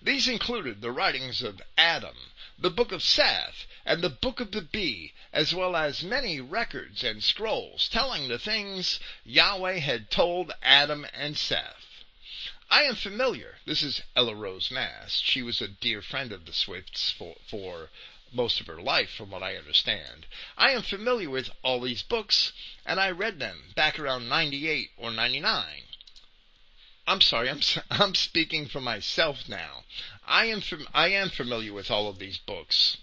These included the writings of Adam, the Book of Seth, and the Book of the Bee, as well as many records and scrolls telling the things Yahweh had told Adam and Seth. I am familiar. This is Ella Rose Mast. She was a dear friend of the Swifts for most of her life, from what I understand. I am familiar with all these books, and I read them back around 98 or 99. I'm sorry, I'm speaking for myself now. I am familiar with all of these books.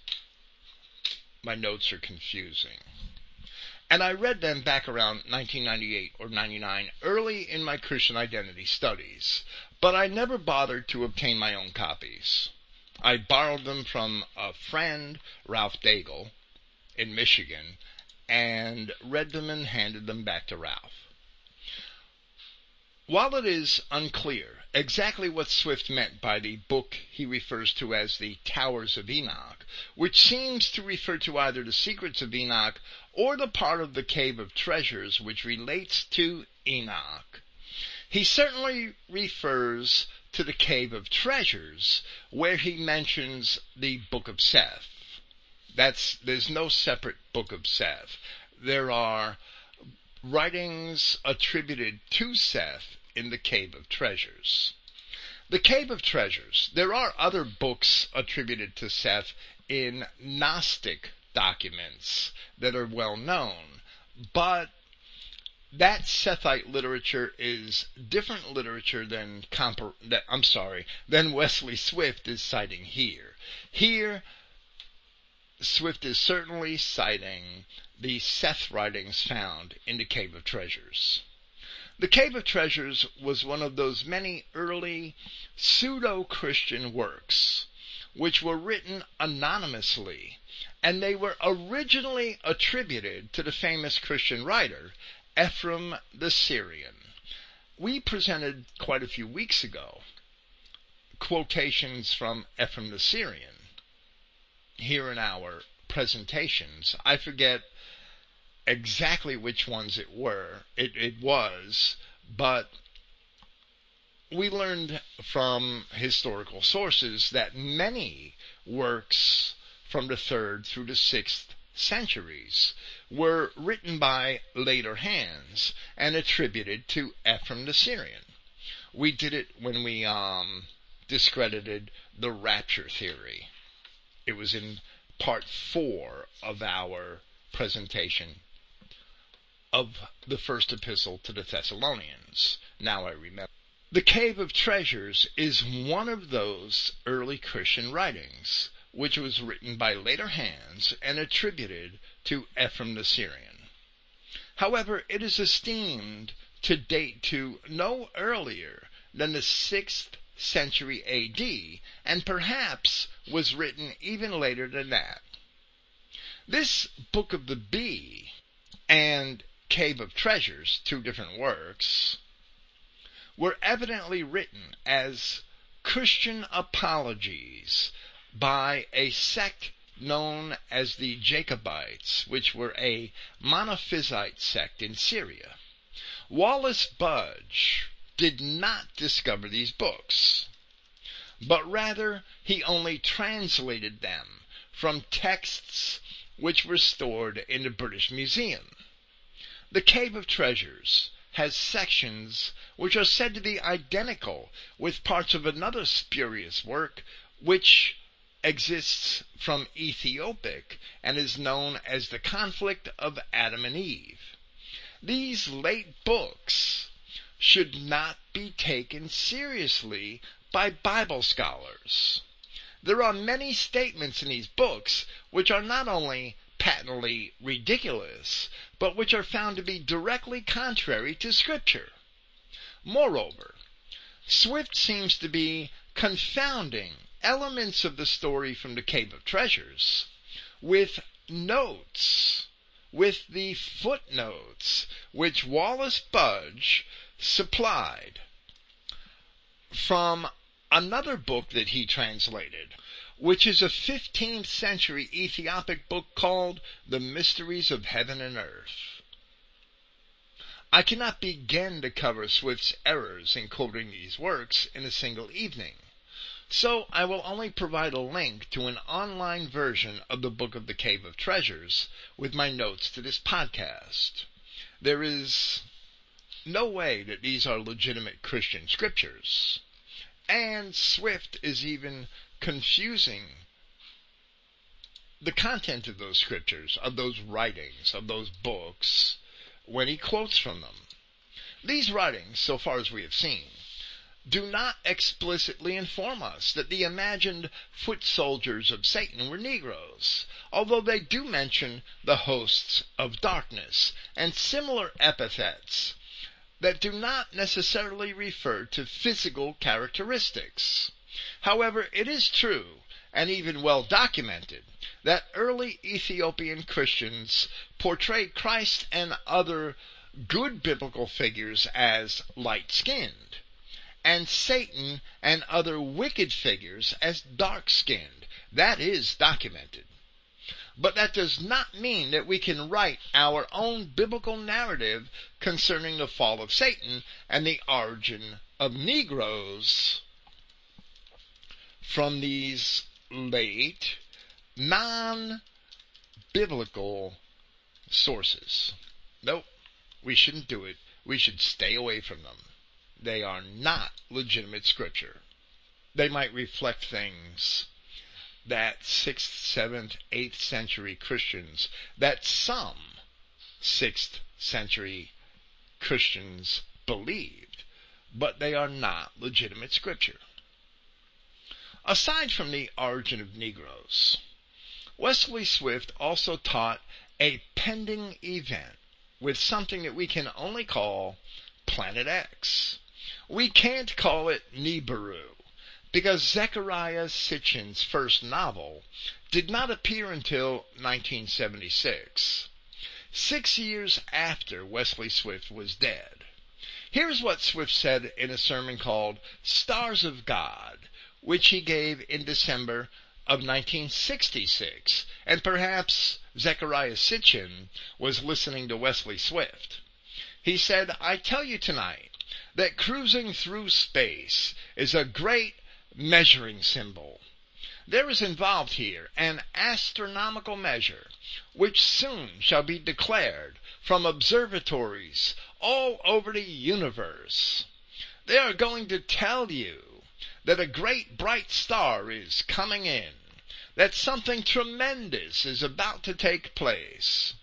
My notes are confusing. And I read them back around 1998 or 99, early in my Christian identity studies, but I never bothered to obtain my own copies. I borrowed them from a friend, Ralph Daigle, in Michigan, and read them and handed them back to Ralph. While it is unclear exactly what Swift meant by the book he refers to as the Towers of Enoch, which seems to refer to either the Secrets of Enoch or the part of the Cave of Treasures which relates to Enoch, he certainly refers to the Cave of Treasures, where he mentions the Book of Seth. There's no separate Book of Seth. There are writings attributed to Seth in the Cave of Treasures. The Cave of Treasures. There are other books attributed to Seth in Gnostic documents that are well known, but that Sethite literature is different literature than Wesley Swift is citing here. Here, Swift is certainly citing the Seth writings found in the Cave of Treasures. The Cave of Treasures was one of those many early pseudo-Christian works which were written anonymously, and they were originally attributed to the famous Christian writer, Ephraim the Syrian. We presented quite a few weeks ago quotations from Ephraim the Syrian here in our presentations. I forget exactly which ones it was, but we learned from historical sources that many works from the 3rd through the 6th centuries were written by later hands and attributed to Ephraim the Syrian. We did it when we discredited the rapture theory. It was in part 4 of our presentation of the first epistle to the Thessalonians. Now I remember. The Cave of Treasures is one of those early Christian writings which was written by later hands and attributed to Ephraim the Syrian. However, it is esteemed to date to no earlier than the 6th century A.D., and perhaps was written even later than that. This Book of the Bee and Cave of Treasures, two different works, were evidently written as Christian apologies by a sect known as the Jacobites, which were a monophysite sect in Syria. Wallis Budge did not discover these books, but rather he only translated them from texts which were stored in the British Museum. The Cave of Treasures has sections which are said to be identical with parts of another spurious work, which exists from Ethiopic and is known as the Conflict of Adam and Eve. These late books should not be taken seriously by Bible scholars. There are many statements in these books which are not only patently ridiculous, but which are found to be directly contrary to Scripture. Moreover, Swift seems to be confounding elements of the story from the Cave of Treasures with notes, with the footnotes which Wallis Budge supplied from another book that he translated, which is a 15th century Ethiopic book called The Mysteries of Heaven and Earth. I cannot begin to cover Swift's errors in quoting these works in a single evening, so I will only provide a link to an online version of the Book of the Cave of Treasures with my notes to this podcast. There is no way that these are legitimate Christian scriptures, and Swift is even confusing the content of those scriptures, of those writings, of those books, when he quotes from them. These writings, so far as we have seen, do not explicitly inform us that the imagined foot soldiers of Satan were Negroes, although they do mention the hosts of darkness and similar epithets that do not necessarily refer to physical characteristics. However, it is true, and even well documented, that early Ethiopian Christians portrayed Christ and other good biblical figures as light-skinned, and Satan and other wicked figures as dark-skinned. That is documented. But that does not mean that we can write our own biblical narrative concerning the fall of Satan and the origin of Negroes from these late, non-biblical sources. Nope, we shouldn't do it. We should stay away from them. They are not legitimate scripture. They might reflect things that 6th, 7th, 8th century Christians, that some 6th century Christians believed, but they are not legitimate scripture. Aside from the origin of Negroes, Wesley Swift also taught a pending event with something that we can only call Planet X. We can't call it Nibiru, because Zechariah Sitchin's first novel did not appear until 1976, 6 years after Wesley Swift was dead. Here's what Swift said in a sermon called Stars of God, which he gave in December of 1966, and perhaps Zechariah Sitchin was listening to Wesley Swift. He said, "I tell you tonight that cruising through space is a great measuring symbol. There is involved here an astronomical measure which soon shall be declared from observatories all over the universe. They are going to tell you that a great bright star is coming in, that something tremendous is about to take place.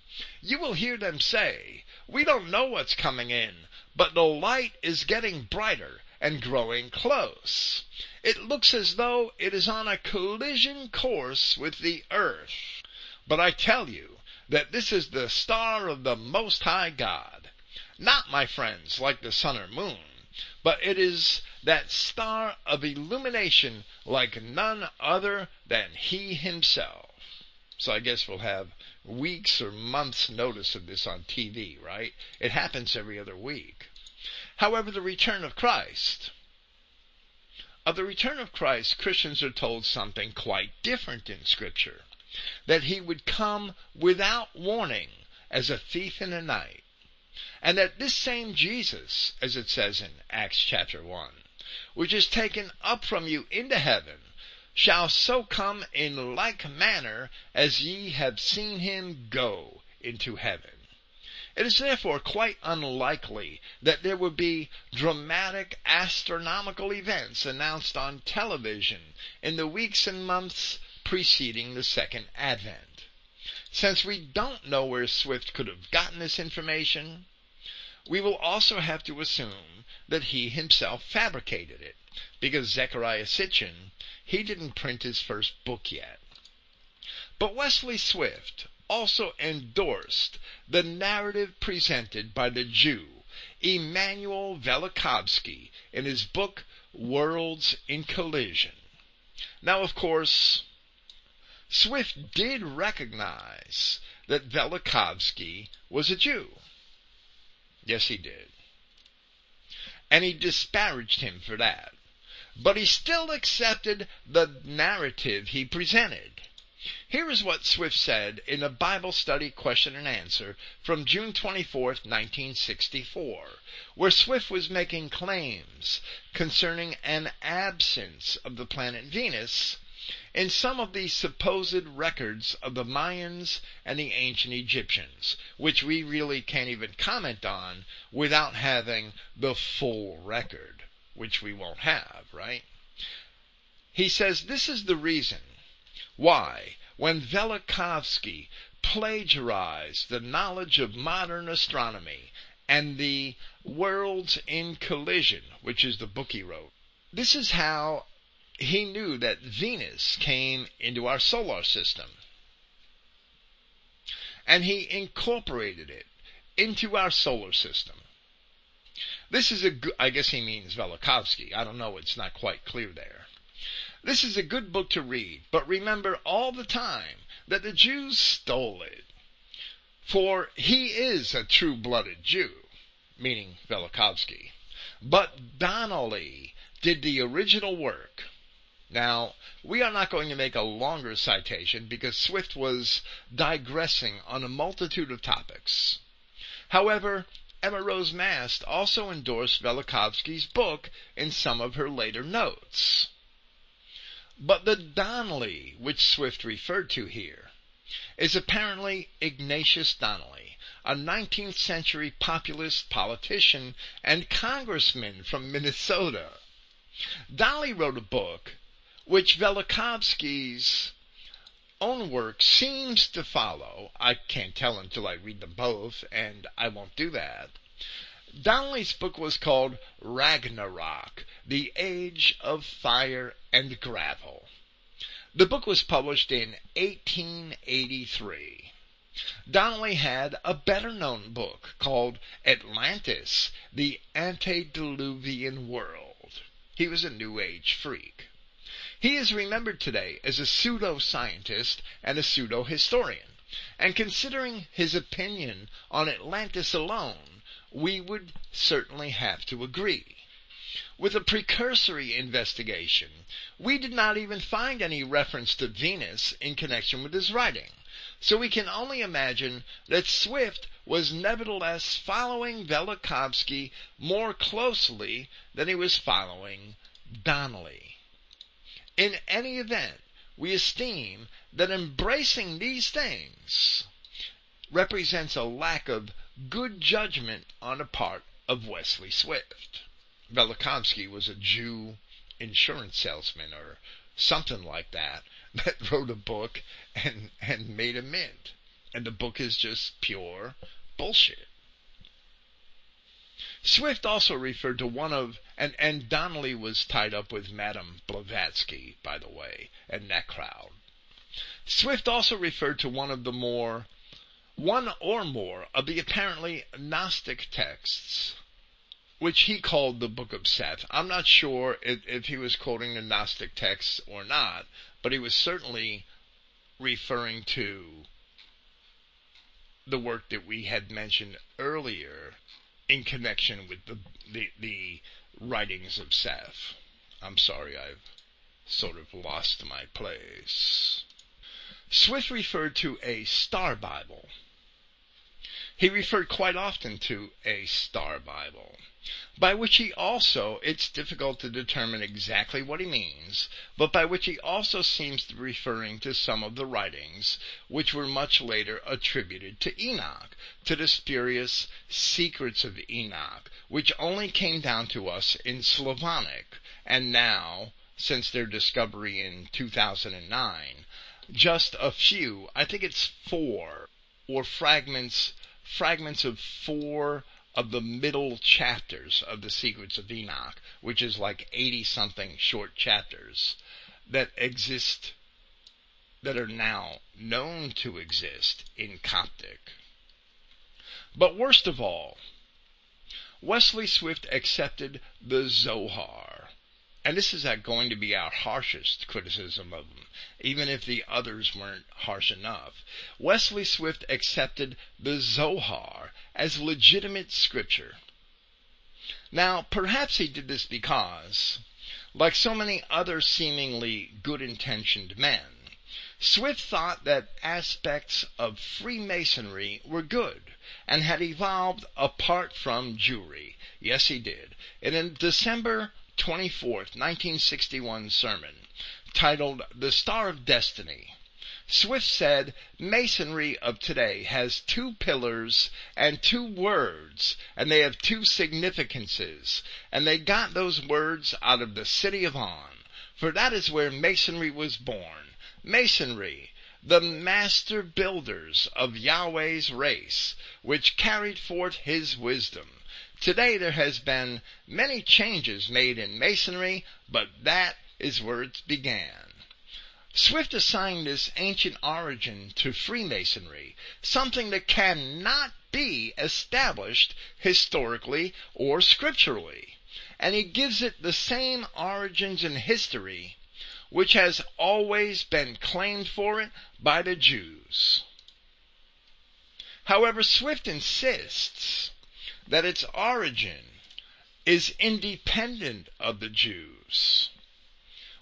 You will hear them say, 'We don't know what's coming in, but the light is getting brighter and growing close. It looks as though it is on a collision course with the earth. But I tell you that this is the star of the Most High God. Not, my friends, like the sun or moon, but it is that star of illumination like none other than he himself.'" So I guess we'll have weeks or months notice of this on TV, right? It happens every other week. However, of the return of Christ, Christians are told something quite different in Scripture, that he would come without warning as a thief in the night. And that this same Jesus, as it says in Acts chapter 1, which is taken up from you into heaven, shall so come in like manner as ye have seen him go into heaven. It is therefore quite unlikely that there would be dramatic astronomical events announced on television in the weeks and months preceding the Second Advent. Since we don't know where Swift could have gotten this information, we will also have to assume that he himself fabricated it, because Zechariah Sitchin, he didn't print his first book yet. But Wesley Swift also endorsed the narrative presented by the Jew Emmanuel Velikovsky in his book Worlds in Collision. Now, of course, Swift did recognize that Velikovsky was a Jew. Yes, he did. And he disparaged him for that. but he still accepted the narrative he presented. Here is what Swift said in a Bible study question and answer from June 24, 1964, where Swift was making claims concerning an absence of the planet Venus in some of the supposed records of the Mayans and the ancient Egyptians, which we really can't even comment on without having the full record, which we won't have, right? He says this is the reason why, when Velikovsky plagiarized the knowledge of modern astronomy and the Worlds in Collision, which is the book he wrote, this is how he knew that Venus came into our solar system, and he incorporated it into our solar system. This is I guess he means Velikovsky. I don't know. It's not quite clear there. This is a good book to read, but remember all the time that the Jews stole it, for he is a true-blooded Jew, meaning Velikovsky. But Donnelly did the original work. Now, we are not going to make a longer citation because Swift was digressing on a multitude of topics. However, Emma Rose Mast also endorsed Velikovsky's book in some of her later notes. But the Donnelly, which Swift referred to here, is apparently Ignatius Donnelly, a 19th century populist politician and congressman from Minnesota. Donnelly wrote a book which Velikovsky's own work seems to follow. I can't tell until I read them both, and I won't do that. Donnelly's book was called Ragnarok, The Age of Fire and Gravel. The book was published in 1883. Donnelly had a better-known book called Atlantis, The Antediluvian World. He was a New Age freak. He is remembered today as a pseudo-scientist and a pseudo-historian, and considering his opinion on Atlantis alone, we would certainly have to agree. With a precursory investigation, we did not even find any reference to Venus in connection with his writing, so we can only imagine that Swift was nevertheless following Velikovsky more closely than he was following Donnelly. In any event, we esteem that embracing these things represents a lack of good judgment on the part of Wesley Swift. Velikovsky was a Jew insurance salesman or something like that wrote a book and made a mint. And the book is just pure bullshit. Swift also referred to one of, and Donnelly was tied up with Madame Blavatsky, by the way, and that crowd. Swift also referred to one or more of the apparently Gnostic texts, which he called the Book of Seth. I'm not sure if he was quoting the Gnostic texts or not, but he was certainly referring to the work that we had mentioned earlier in connection with the writings of Seth. I'm sorry, I've sort of lost my place. Swift referred to a Star Bible. He referred quite often to a Star Bible, by which he also, it's difficult to determine exactly what he means, but by which he also seems to be referring to some of the writings which were much later attributed to Enoch, to the spurious secrets of Enoch, which only came down to us in Slavonic, and now, since their discovery in 2009, just a few, I think it's four, or fragments of four of the middle chapters of the Secrets of Enoch, which is like 80-something short chapters that exist, that are now known to exist in Coptic. But worst of all, Wesley Swift accepted the Zohar. And this is going to be our harshest criticism of him, even if the others weren't harsh enough. Wesley Swift accepted the Zohar as legitimate scripture. Now, perhaps he did this because like so many other seemingly good-intentioned men, Swift thought that aspects of Freemasonry were good and had evolved apart from Jewry. Yes, he did. In a December 24, 1961 sermon titled The Star of Destiny, Swift said, Masonry of today has two pillars and two words, and they have two significances, and they got those words out of the city of On, for that is where Masonry was born. Masonry, the master builders of Yahweh's race, which carried forth his wisdom. Today there has been many changes made in Masonry, but that is where it began. Swift assigned this ancient origin to Freemasonry, something that cannot be established historically or scripturally, and he gives it the same origins in history which has always been claimed for it by the Jews. However, Swift insists that its origin is independent of the Jews.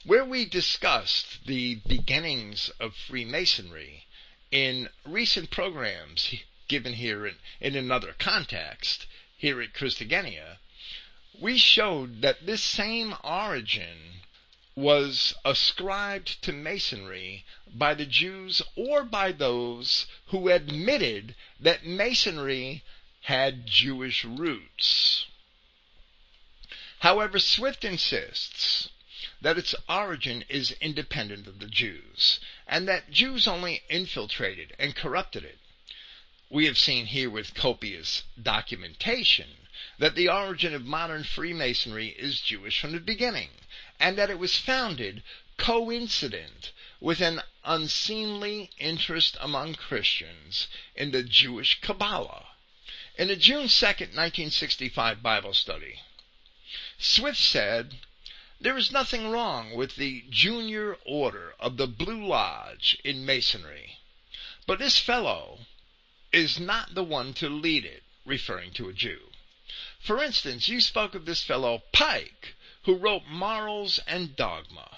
Where we discussed the beginnings of Freemasonry in recent programs given here in another context, here at Christogenea, we showed that this same origin was ascribed to Masonry by the Jews or by those who admitted that Masonry had Jewish roots. However, Swift insists that its origin is independent of the Jews, and that Jews only infiltrated and corrupted it. We have seen here with copious documentation that the origin of modern Freemasonry is Jewish from the beginning, and that it was founded coincident with an unseemly interest among Christians in the Jewish Kabbalah. In a June 2, 1965 Bible study, Swift said, there is nothing wrong with the junior order of the Blue Lodge in Masonry, but this fellow is not the one to lead it, referring to a Jew. For instance, you spoke of this fellow Pike, who wrote Morals and Dogma.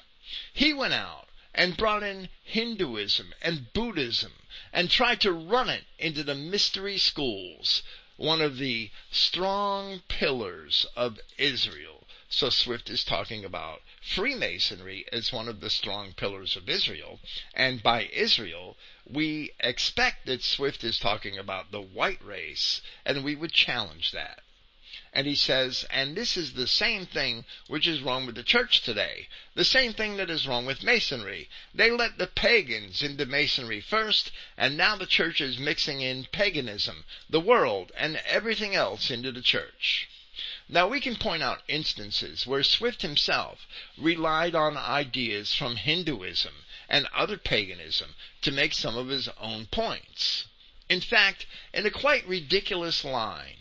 He went out and brought in Hinduism and Buddhism and tried to run it into the mystery schools, one of the strong pillars of Israel. So Swift is talking about Freemasonry as one of the strong pillars of Israel. And by Israel, we expect that Swift is talking about the white race, and we would challenge that. And he says, and this is the same thing which is wrong with the church today, the same thing that is wrong with Masonry. They let the pagans into Masonry first, and now the church is mixing in paganism, the world, and everything else into the church. Now, we can point out instances where Swift himself relied on ideas from Hinduism and other paganism to make some of his own points. In fact, in a quite ridiculous line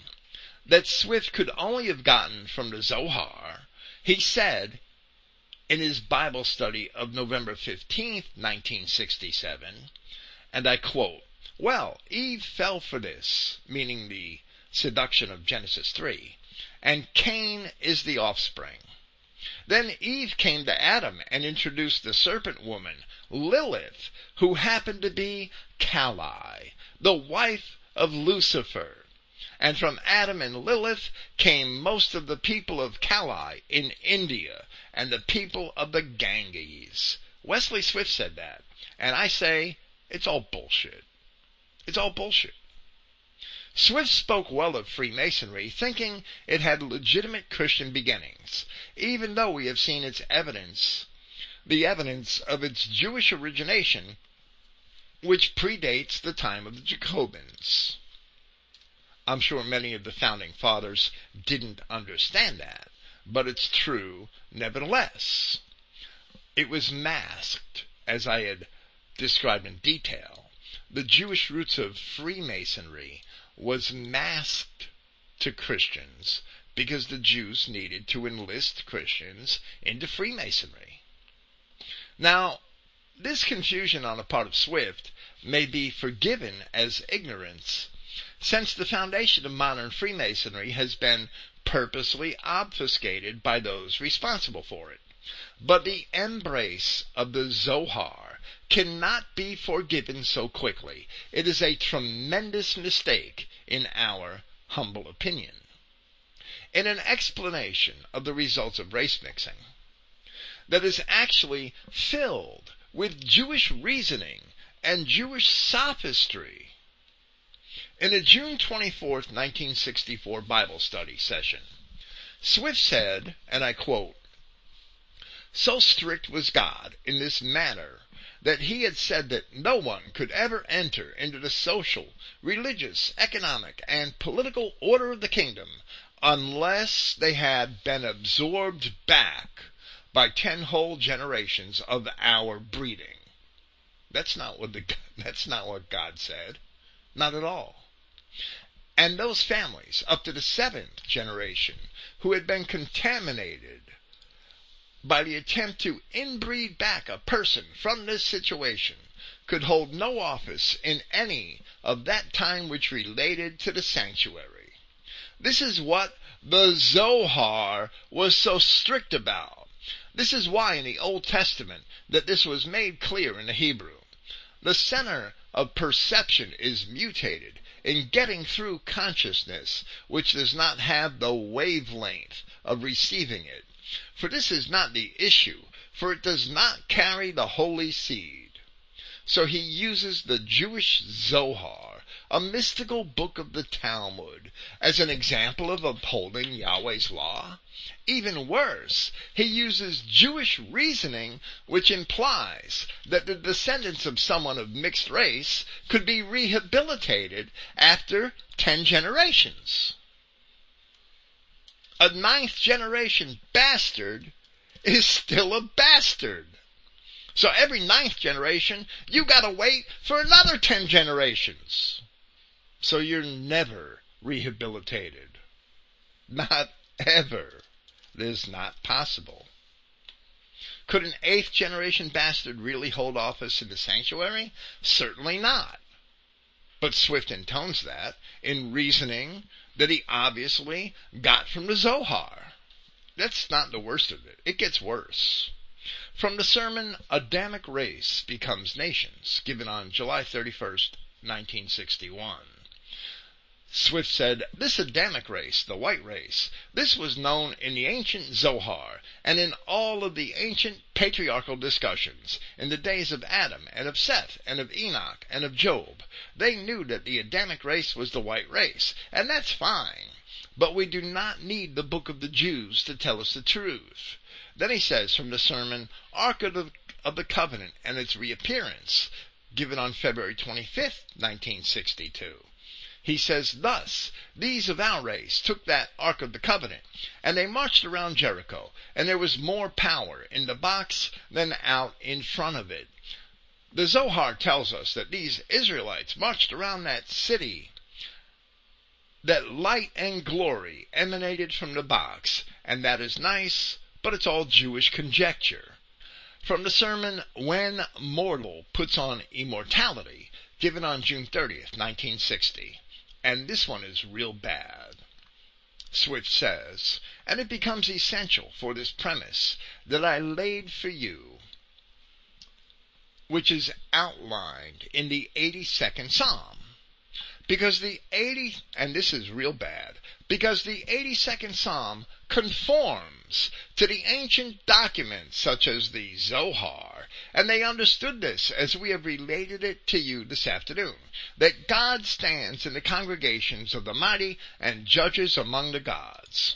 that Swift could only have gotten from the Zohar, he said in his Bible study of November 15, 1967, and I quote, well, Eve fell for this, meaning the seduction of Genesis 3, and Cain is the offspring. Then Eve came to Adam and introduced the serpent woman, Lilith, who happened to be Kali, the wife of Lucifer. And from Adam and Lilith came most of the people of Kali in India and the people of the Ganges. Wesley Swift said that. And I say, it's all bullshit. It's all bullshit. Swift spoke well of Freemasonry, thinking it had legitimate Christian beginnings, even though we have seen its evidence, the evidence of its Jewish origination, which predates the time of the Jacobins. I'm sure many of the founding fathers didn't understand that, but it's true nevertheless. It was masked, as I had described in detail. The Jewish roots of Freemasonry was masked to Christians because the Jews needed to enlist Christians into Freemasonry. Now, this confusion on the part of Swift may be forgiven as ignorance, since the foundation of modern Freemasonry has been purposely obfuscated by those responsible for it. But the embrace of the Zohar cannot be forgiven so quickly. It is a tremendous mistake, in our humble opinion. In an explanation of the results of race mixing that is actually filled with Jewish reasoning and Jewish sophistry, in a June 24, 1964 Bible study session, Swift said, and I quote, "So strict was God in this matter that he had said that no one could ever enter into the social, religious, economic, and political order of the kingdom unless they had been absorbed back by 10 whole generations of our breeding." That's not what God said. Not at all. And those families up to the 7th generation who had been contaminated by the attempt to inbreed back a person from this situation could hold no office in any of that time which related to the sanctuary. This is what the Zohar was so strict about. This is why in the Old Testament that this was made clear in the Hebrew. The center of perception is mutated in getting through consciousness, which does not have the wavelength of receiving it. For this is not the issue, for it does not carry the holy seed. So he uses the Jewish Zohar, a mystical book of the Talmud, as an example of upholding Yahweh's law. Even worse, he uses Jewish reasoning, which implies that the descendants of someone of mixed race could be rehabilitated after 10 generations. A 9th generation bastard is still a bastard. So every 9th generation, you gotta wait for another 10 generations. So you're never rehabilitated. Not ever. This is not possible. Could an 8th generation bastard really hold office in the sanctuary? Certainly not. But Swift intones that in reasoning that he obviously got from the Zohar. That's not the worst of it. It gets worse. From the sermon, Adamic Race Becomes Nations, given on July 31st, 1961. Swift said, "This Adamic race, the white race, this was known in the ancient Zohar and in all of the ancient patriarchal discussions in the days of Adam and of Seth and of Enoch and of Job. They knew that the Adamic race was the white race, and that's fine. But we do not need the book of the Jews to tell us the truth." Then he says from the sermon, Ark of the Covenant and Its Reappearance, given on February 25th, 1962. He says, "Thus, these of our race took that Ark of the Covenant, and they marched around Jericho, and there was more power in the box than out in front of it." The Zohar tells us that these Israelites marched around that city, that light and glory emanated from the box, and that is nice, but it's all Jewish conjecture. From the sermon, When Mortal Puts on Immortality, given on June 30th, 1960. And this one is real bad. Swift says, "And it becomes essential for this premise that I laid for you, which is outlined in the 82nd Psalm. Because the 82nd Psalm conforms to the ancient documents such as the Zohar, and they understood this as we have related it to you this afternoon, that God stands in the congregations of the mighty and judges among the gods."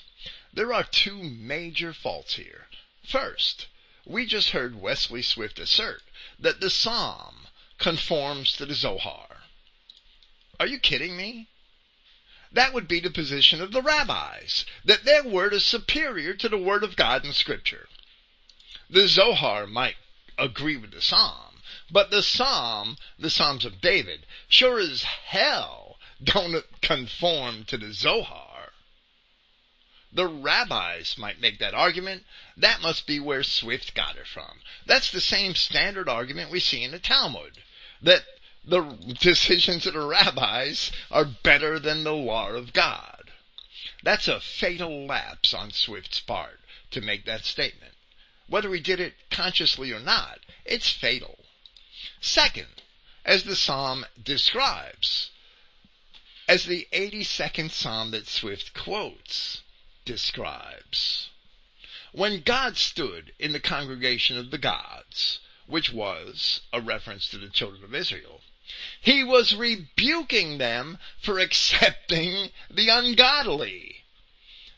There are two major faults here. First, we just heard Wesley Swift assert that the Psalm conforms to the Zohar. Are you kidding me? That would be the position of the rabbis, that their word is superior to the word of God in Scripture. The Zohar might agree with the Psalm, but the Psalms of David, sure as hell don't conform to the Zohar. The rabbis might make that argument. That must be where Swift got it from. That's the same standard argument we see in the Talmud, that the decisions of the rabbis are better than the law of God. That's a fatal lapse on Swift's part to make that statement. whether he did it consciously or not, it's fatal. Second, as the psalm describes, as the 82nd psalm that Swift quotes describes, when God stood in the congregation of the gods, which was a reference to the children of Israel, he was rebuking them for accepting the ungodly.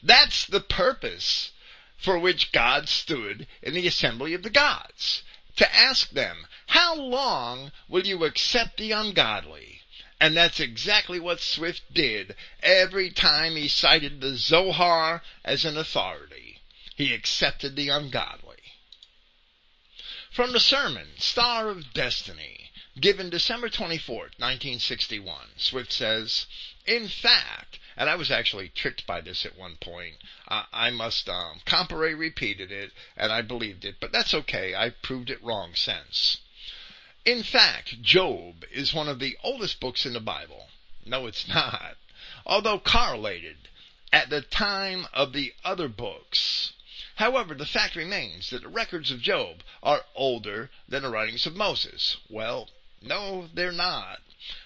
That's the purpose for which God stood in the assembly of the gods, to ask them, how long will you accept the ungodly? And that's exactly what Swift did every time he cited the Zohar as an authority. He accepted the ungodly. From the sermon, Star of Destiny, given December 24th, 1961, Swift says, in fact, and I was actually tricked by this at one point. Comparet repeated it, and I believed it, but that's okay. I've proved it wrong since. In fact, Job is one of the oldest books in the Bible. No, it's not. Although correlated at the time of the other books. However, the fact remains that the records of Job are older than the writings of Moses. Well, no, they're not.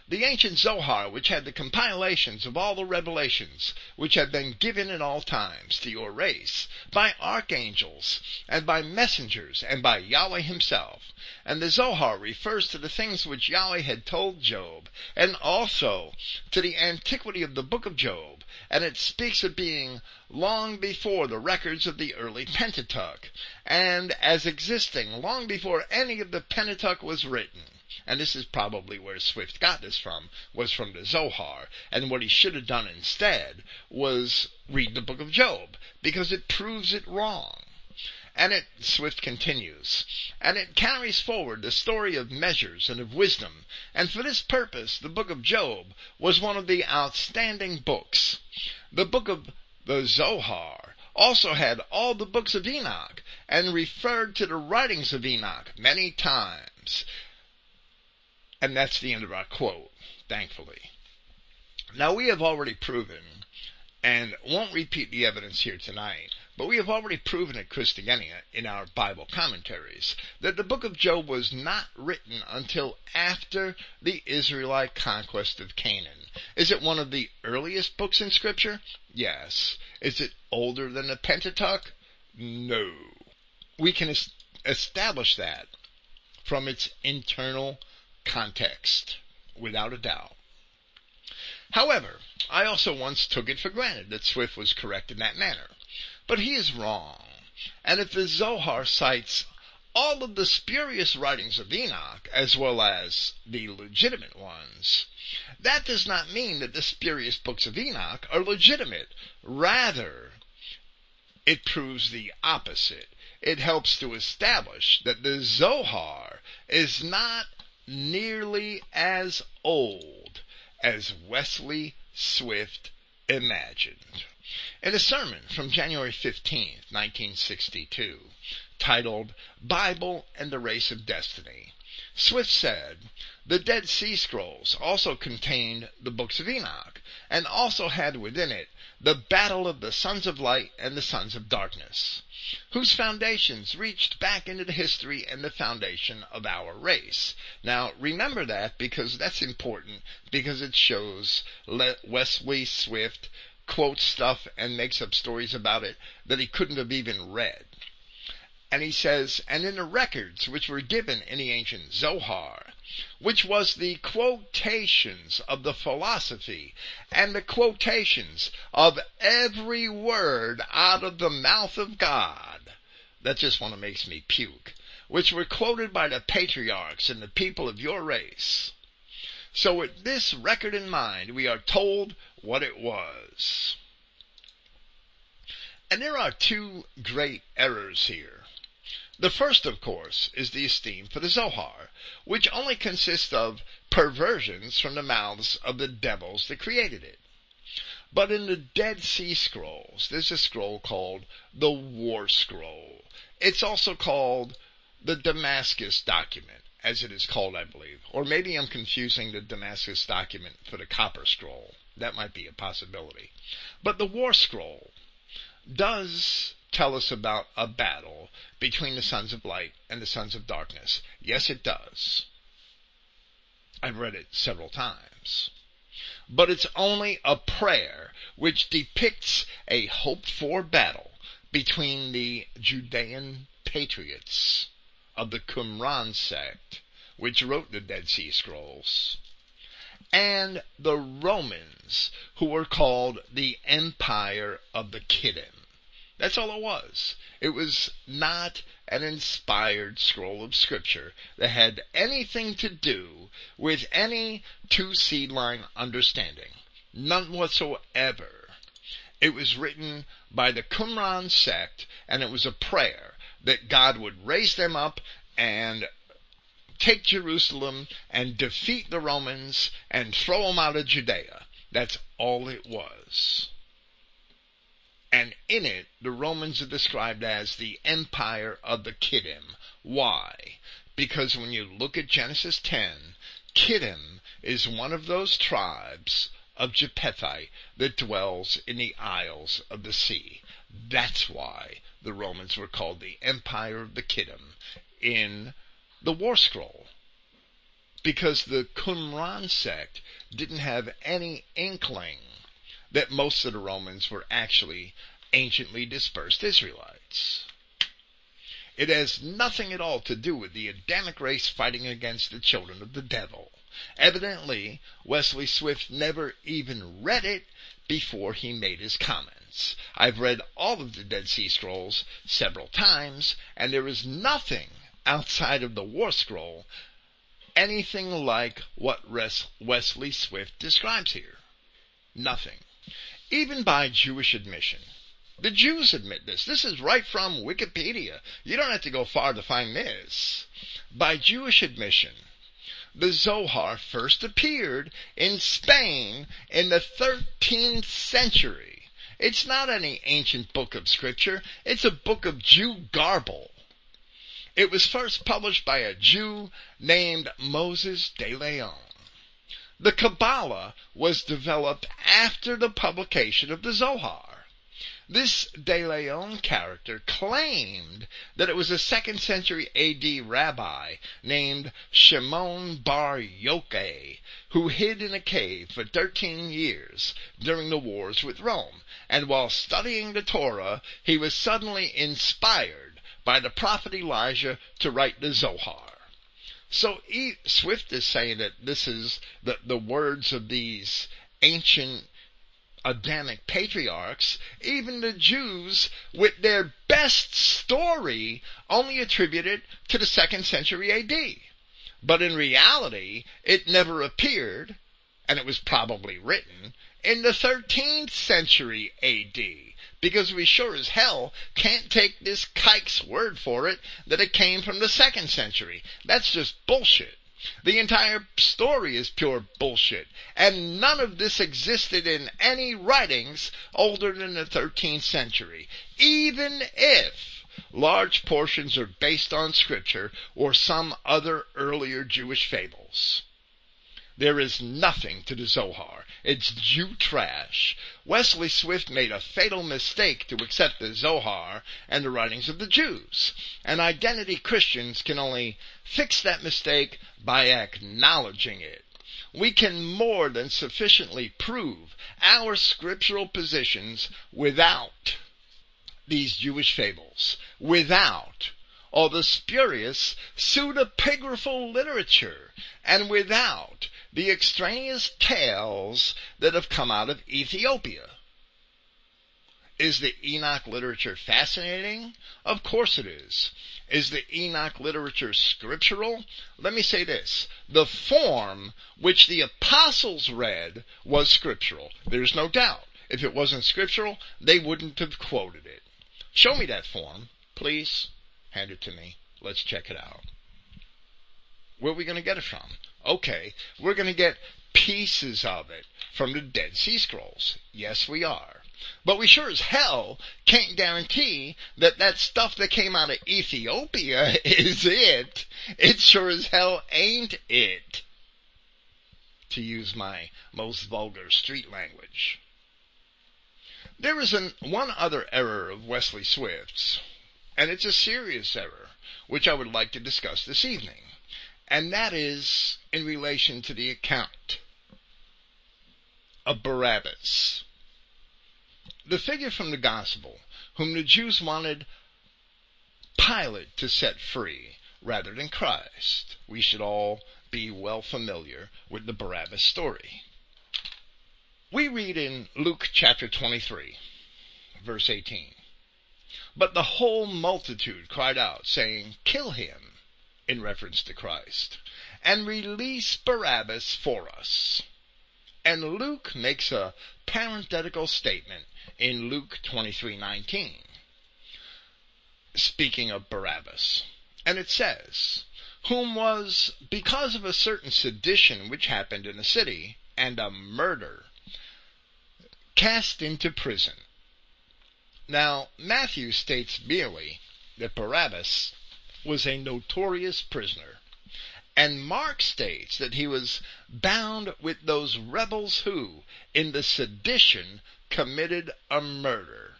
The ancient Zohar, which had the compilations of all the revelations which have been given in all times to your race, by archangels, and by messengers, and by Yahweh himself. And the Zohar refers to the things which Yahweh had told Job, and also to the antiquity of the book of Job, and it speaks of being long before the records of the early Pentateuch, and as existing long before any of the Pentateuch was written. And this is probably where Swift got this from, was from the Zohar. And what he should have done instead was read the book of Job, because it proves it wrong. And it, Swift continues, and it carries forward the story of measures and of wisdom. And for this purpose, the book of Job was one of the outstanding books. The book of the Zohar also had all the books of Enoch, and referred to the writings of Enoch many times. And that's the end of our quote, thankfully. Now, we have already proven, and won't repeat the evidence here tonight, but we have already proven at Christogenea in our Bible commentaries that the book of Job was not written until after the Israelite conquest of Canaan. Is it one of the earliest books in Scripture? Yes. Is it older than the Pentateuch? No. We can establish that from its internal context, without a doubt. However, I also once took it for granted that Swift was correct in that manner. But he is wrong. And if the Zohar cites all of the spurious writings of Enoch, as well as the legitimate ones, that does not mean that the spurious books of Enoch are legitimate. Rather, it proves the opposite. It helps to establish that the Zohar is not nearly as old as Wesley Swift imagined. In a sermon from January 15th, 1962, titled Bible and the Race of Destiny, Swift said, the Dead Sea Scrolls also contained the books of Enoch, and also had within it the battle of the sons of light and the sons of darkness, whose foundations reached back into the history and the foundation of our race. Now, remember that, because that's important, because it shows Wesley Swift quotes stuff and makes up stories about it that he couldn't have even read. And he says, and in the records which were given in the ancient Zohar, which was the quotations of the philosophy and the quotations of every word out of the mouth of God. That just one that makes me puke. Which were quoted by the patriarchs and the people of your race. So with this record in mind, we are told what it was. And there are two great errors here. The first, of course, is the esteem for the Zohar, which only consists of perversions from the mouths of the devils that created it. But in the Dead Sea Scrolls, there's a scroll called the War Scroll. It's also called the Damascus Document, as it is called, I believe. Or maybe I'm confusing the Damascus Document for the Copper Scroll. That might be a possibility. But the War Scroll does tell us about a battle between the sons of light and the sons of darkness? Yes, it does. I've read it several times. But it's only a prayer which depicts a hoped-for battle between the Judean patriots of the Qumran sect, which wrote the Dead Sea Scrolls, and the Romans, who were called the Empire of the Kittim. That's all it was. It was not an inspired scroll of scripture that had anything to do with any two-seed line understanding. None whatsoever. It was written by the Qumran sect, and it was a prayer that God would raise them up and take Jerusalem and defeat the Romans and throw them out of Judea. That's all it was. And in it, the Romans are described as the Empire of the Kittim. Why? Because when you look at Genesis 10, Kittim is one of those tribes of Japhethi that dwells in the isles of the sea. That's why the Romans were called the Empire of the Kittim in the War Scroll, because the Qumran sect didn't have any inkling that most of the Romans were actually anciently dispersed Israelites. It has nothing at all to do with the Adamic race fighting against the children of the devil. Evidently, Wesley Swift never even read it before he made his comments. I've read all of the Dead Sea Scrolls several times, and there is nothing outside of the War Scroll anything like what Wesley Swift describes here. Nothing. Even by Jewish admission. The Jews admit this. This is right from Wikipedia. You don't have to go far to find this. By Jewish admission, the Zohar first appeared in Spain in the 13th century. It's not any ancient book of scripture. It's a book of Jew garble. It was first published by a Jew named Moses de Leon. The Kabbalah was developed after the publication of the Zohar. This De Leon character claimed that it was a 2nd century AD rabbi named Shimon Bar Yochai who hid in a cave for 13 years during the wars with Rome, and while studying the Torah, he was suddenly inspired by the prophet Elijah to write the Zohar. So Swift is saying that this is the words of these ancient Adamic patriarchs. Even the Jews, with their best story, only attribute it to the 2nd century AD. But in reality, it never appeared, and it was probably written, in the 13th century AD. Because we sure as hell can't take this kike's word for it that it came from the 2nd century. That's just bullshit. The entire story is pure bullshit. And none of this existed in any writings older than the 13th century. Even if large portions are based on scripture or some other earlier Jewish fables. There is nothing to the Zohar. It's Jew trash. Wesley Swift made a fatal mistake to accept the Zohar and the writings of the Jews. And identity Christians can only fix that mistake by acknowledging it. We can more than sufficiently prove our scriptural positions without these Jewish fables, without all the spurious pseudepigraphal literature, and without the extraneous tales that have come out of Ethiopia. Is the Enoch literature fascinating? Of course it is. Is the Enoch literature scriptural? Let me say this. The form which the apostles read was scriptural. There's no doubt. If it wasn't scriptural, they wouldn't have quoted it. Show me that form, please. Hand it to me. Let's check it out. Where are we going to get it from? Okay, we're going to get pieces of it from the Dead Sea Scrolls. Yes, we are. But we sure as hell can't guarantee that that stuff that came out of Ethiopia is it. It sure as hell ain't it, to use my most vulgar street language. There is one other error of Wesley Swift's, and it's a serious error, which I would like to discuss this evening, and that is in relation to the account of Barabbas, the figure from the Gospel whom the Jews wanted Pilate to set free rather than Christ. We should all be well familiar with the Barabbas story. We read in Luke chapter 23, verse 18, "But the whole multitude cried out, saying, 'Kill him,' in reference to Christ, 'and release Barabbas for us.'" And Luke makes a parenthetical statement in Luke 23:19, speaking of Barabbas. And it says, "Whom was, because of a certain sedition which happened in the city, and a murder, cast into prison." Now, Matthew states merely that Barabbas was a notorious prisoner, and Mark states that he was bound with those rebels who, in the sedition, committed a murder,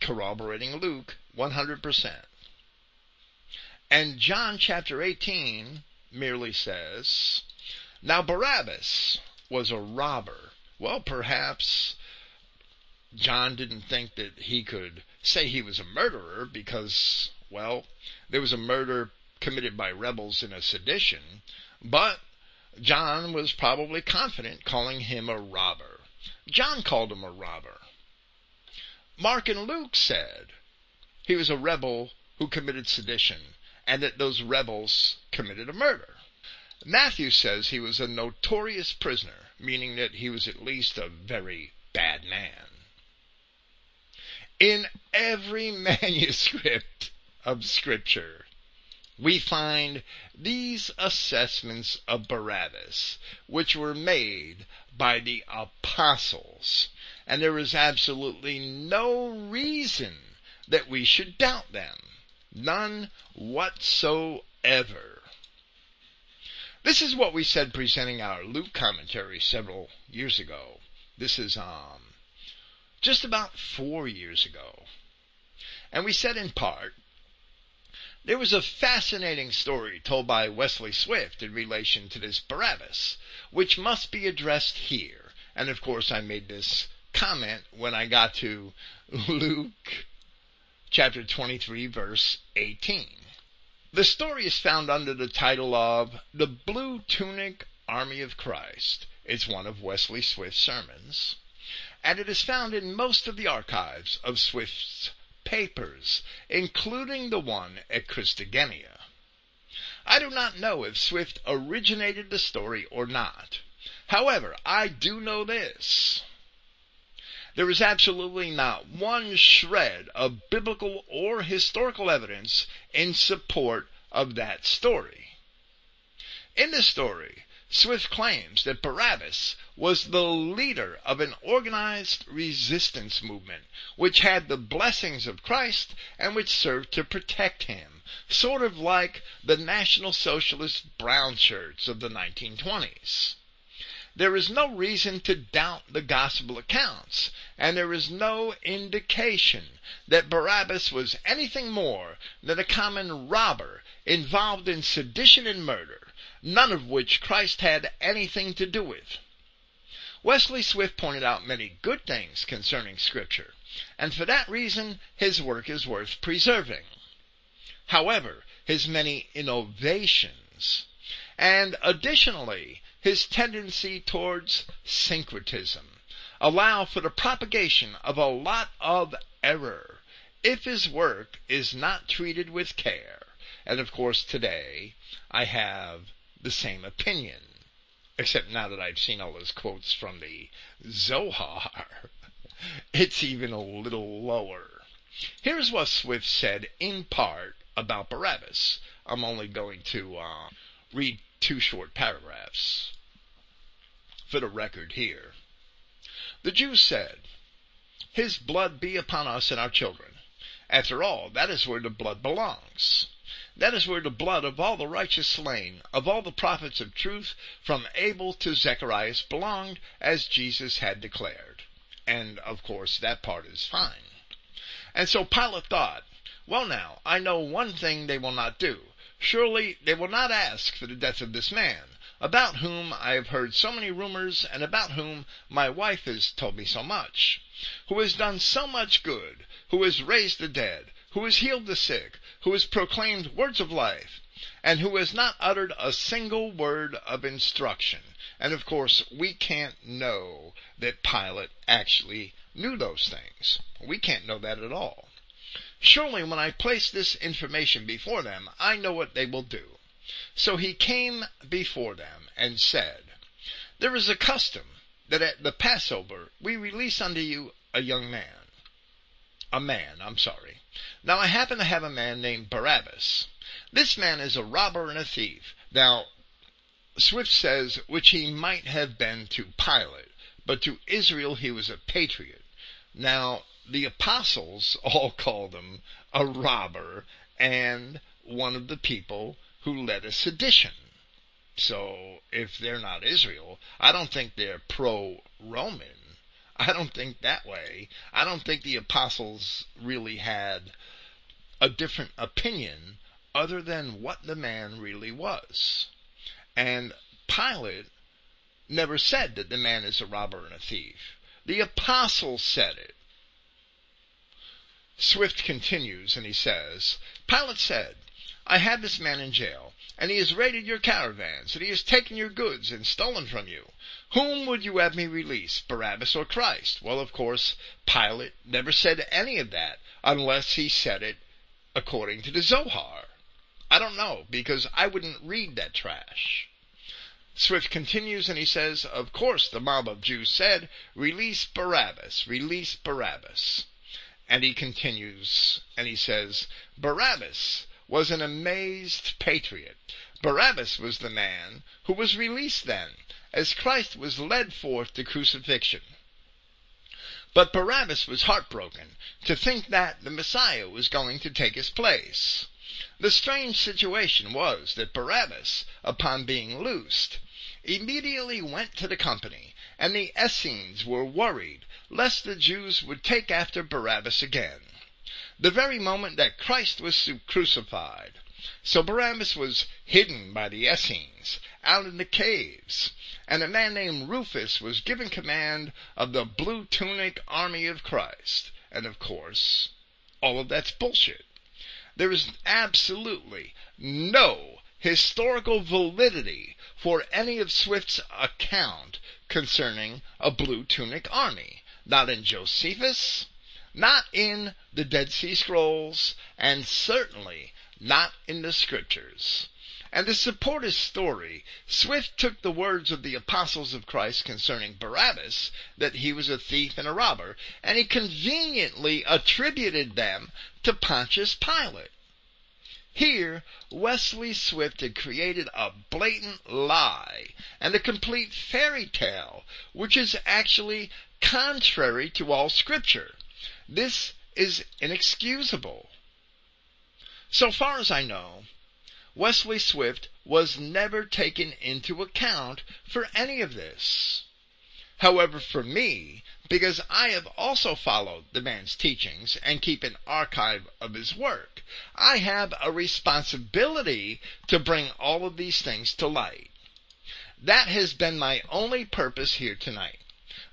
corroborating Luke 100%. And John chapter 18 merely says, "Now Barabbas was a robber." Well, perhaps John didn't think that he could say he was a murderer because, well, there was a murder committed by rebels in a sedition, but John was probably confident calling him a robber. John called him a robber. Mark and Luke said he was a rebel who committed sedition and that those rebels committed a murder. Matthew says he was a notorious prisoner, meaning that he was at least a very bad man. In every manuscript of Scripture, we find these assessments of Barabbas, which were made by the apostles, and there is absolutely no reason that we should doubt them, none whatsoever. This is what we said presenting our Luke commentary several years ago. This is just about 4 years ago. And we said in part, there was a fascinating story told by Wesley Swift in relation to this Barabbas, which must be addressed here. And of course I made this comment when I got to Luke chapter 23 verse 18. The story is found under the title of The Blue Tunic Army of Christ. It's one of Wesley Swift's sermons, and it is found in most of the archives of Swift's papers, including the one at Christogenea. I do not know if Swift originated the story or not. However, I do know this. There is absolutely not one shred of biblical or historical evidence in support of that story. In this story, Swift claims that Barabbas was the leader of an organized resistance movement which had the blessings of Christ and which served to protect him, sort of like the National Socialist brown shirts of the 1920s. There is no reason to doubt the gospel accounts, and there is no indication that Barabbas was anything more than a common robber involved in sedition and murder, none of which Christ had anything to do with. Wesley Swift pointed out many good things concerning Scripture, and for that reason his work is worth preserving. However, his many innovations, and additionally, his tendency towards syncretism, allow for the propagation of a lot of error if his work is not treated with care. And of course today I have the same opinion, except now that I've seen all those quotes from the Zohar, it's even a little lower. Here's what Swift said in part about Barabbas. I'm only going to read two short paragraphs for the record here. The Jews said, "His blood be upon us and our children." After all, that is where the blood belongs. That is where the blood of all the righteous slain, of all the prophets of truth, from Abel to Zechariah belonged, as Jesus had declared. And, of course, that part is fine. And so Pilate thought, well now, I know one thing they will not do. Surely they will not ask for the death of this man, about whom I have heard so many rumors and about whom my wife has told me so much, who has done so much good, who has raised the dead, who has healed the sick, who has proclaimed words of life, and who has not uttered a single word of instruction. And, of course, we can't know that Pilate actually knew those things. We can't know that at all. Surely when I place this information before them, I know what they will do. So he came before them and said, there is a custom that at the Passover we release unto you a young man. A man. Now I happen to have a man named Barabbas. This man is a robber and a thief. Now, Swift says, which he might have been to Pilate, but to Israel he was a patriot. Now, the apostles all called him a robber and one of the people who led a sedition. So, if they're not Israel, I don't think they're pro-Roman. I don't think that way. I don't think the apostles really had a different opinion other than what the man really was. And Pilate never said that the man is a robber and a thief. The apostles said it. Swift continues, and he says, Pilate said, I have this man in jail, and he has raided your caravans, and he has taken your goods and stolen from you. Whom would you have me release, Barabbas or Christ? Well, of course, Pilate never said any of that, unless he said it according to the Zohar. I don't know, because I wouldn't read that trash. Swift continues, and he says, of course the mob of Jews said, release Barabbas, release Barabbas. And he continues, and he says, Barabbas was an amazed patriot. Barabbas was the man who was released then, as Christ was led forth to crucifixion. But Barabbas was heartbroken to think that the Messiah was going to take his place. The strange situation was that Barabbas, upon being loosed, immediately went to the company, and the Essenes were worried lest the Jews would take after Barabbas again, the very moment that Christ was crucified. So Barabbas was hidden by the Essenes, out in the caves, and a man named Rufus was given command of the Blue Tunic Army of Christ. And of course, all of that's bullshit. There is absolutely no historical validity for any of Swift's account concerning a Blue Tunic Army. Not in Josephus, not in the Dead Sea Scrolls, and certainly not in the Scriptures. And to support his story, Swift took the words of the apostles of Christ concerning Barabbas, that he was a thief and a robber, and he conveniently attributed them to Pontius Pilate. Here, Wesley Swift had created a blatant lie and a complete fairy tale, which is actually contrary to all Scripture. This is inexcusable. So far as I know, Wesley Swift was never taken into account for any of this. However, for me, because I have also followed the man's teachings and keep an archive of his work, I have a responsibility to bring all of these things to light. That has been my only purpose here tonight.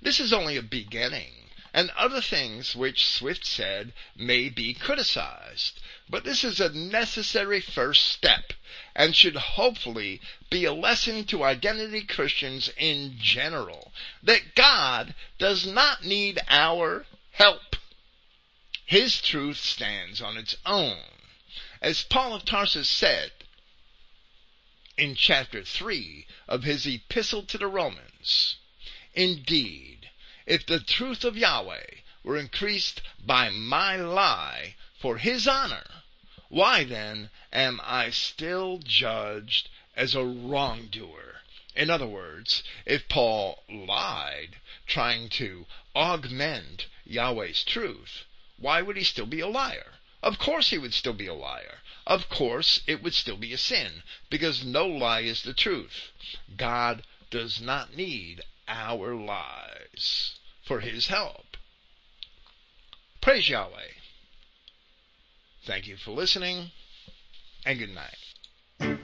This is only a beginning, and other things which Swift said may be criticized, but this is a necessary first step and should hopefully be a lesson to identity Christians in general, that God does not need our help. His truth stands on its own. As Paul of Tarsus said in chapter 3 of his epistle to the Romans, indeed, if the truth of Yahweh were increased by my lie for his honor, why then am I still judged as a wrongdoer? In other words, if Paul lied, trying to augment Yahweh's truth, why would he still be a liar? Of course he would still be a liar. Of course it would still be a sin, because no lie is the truth. God does not need our lies for his help. Praise Yahweh. Thank you for listening, and good night.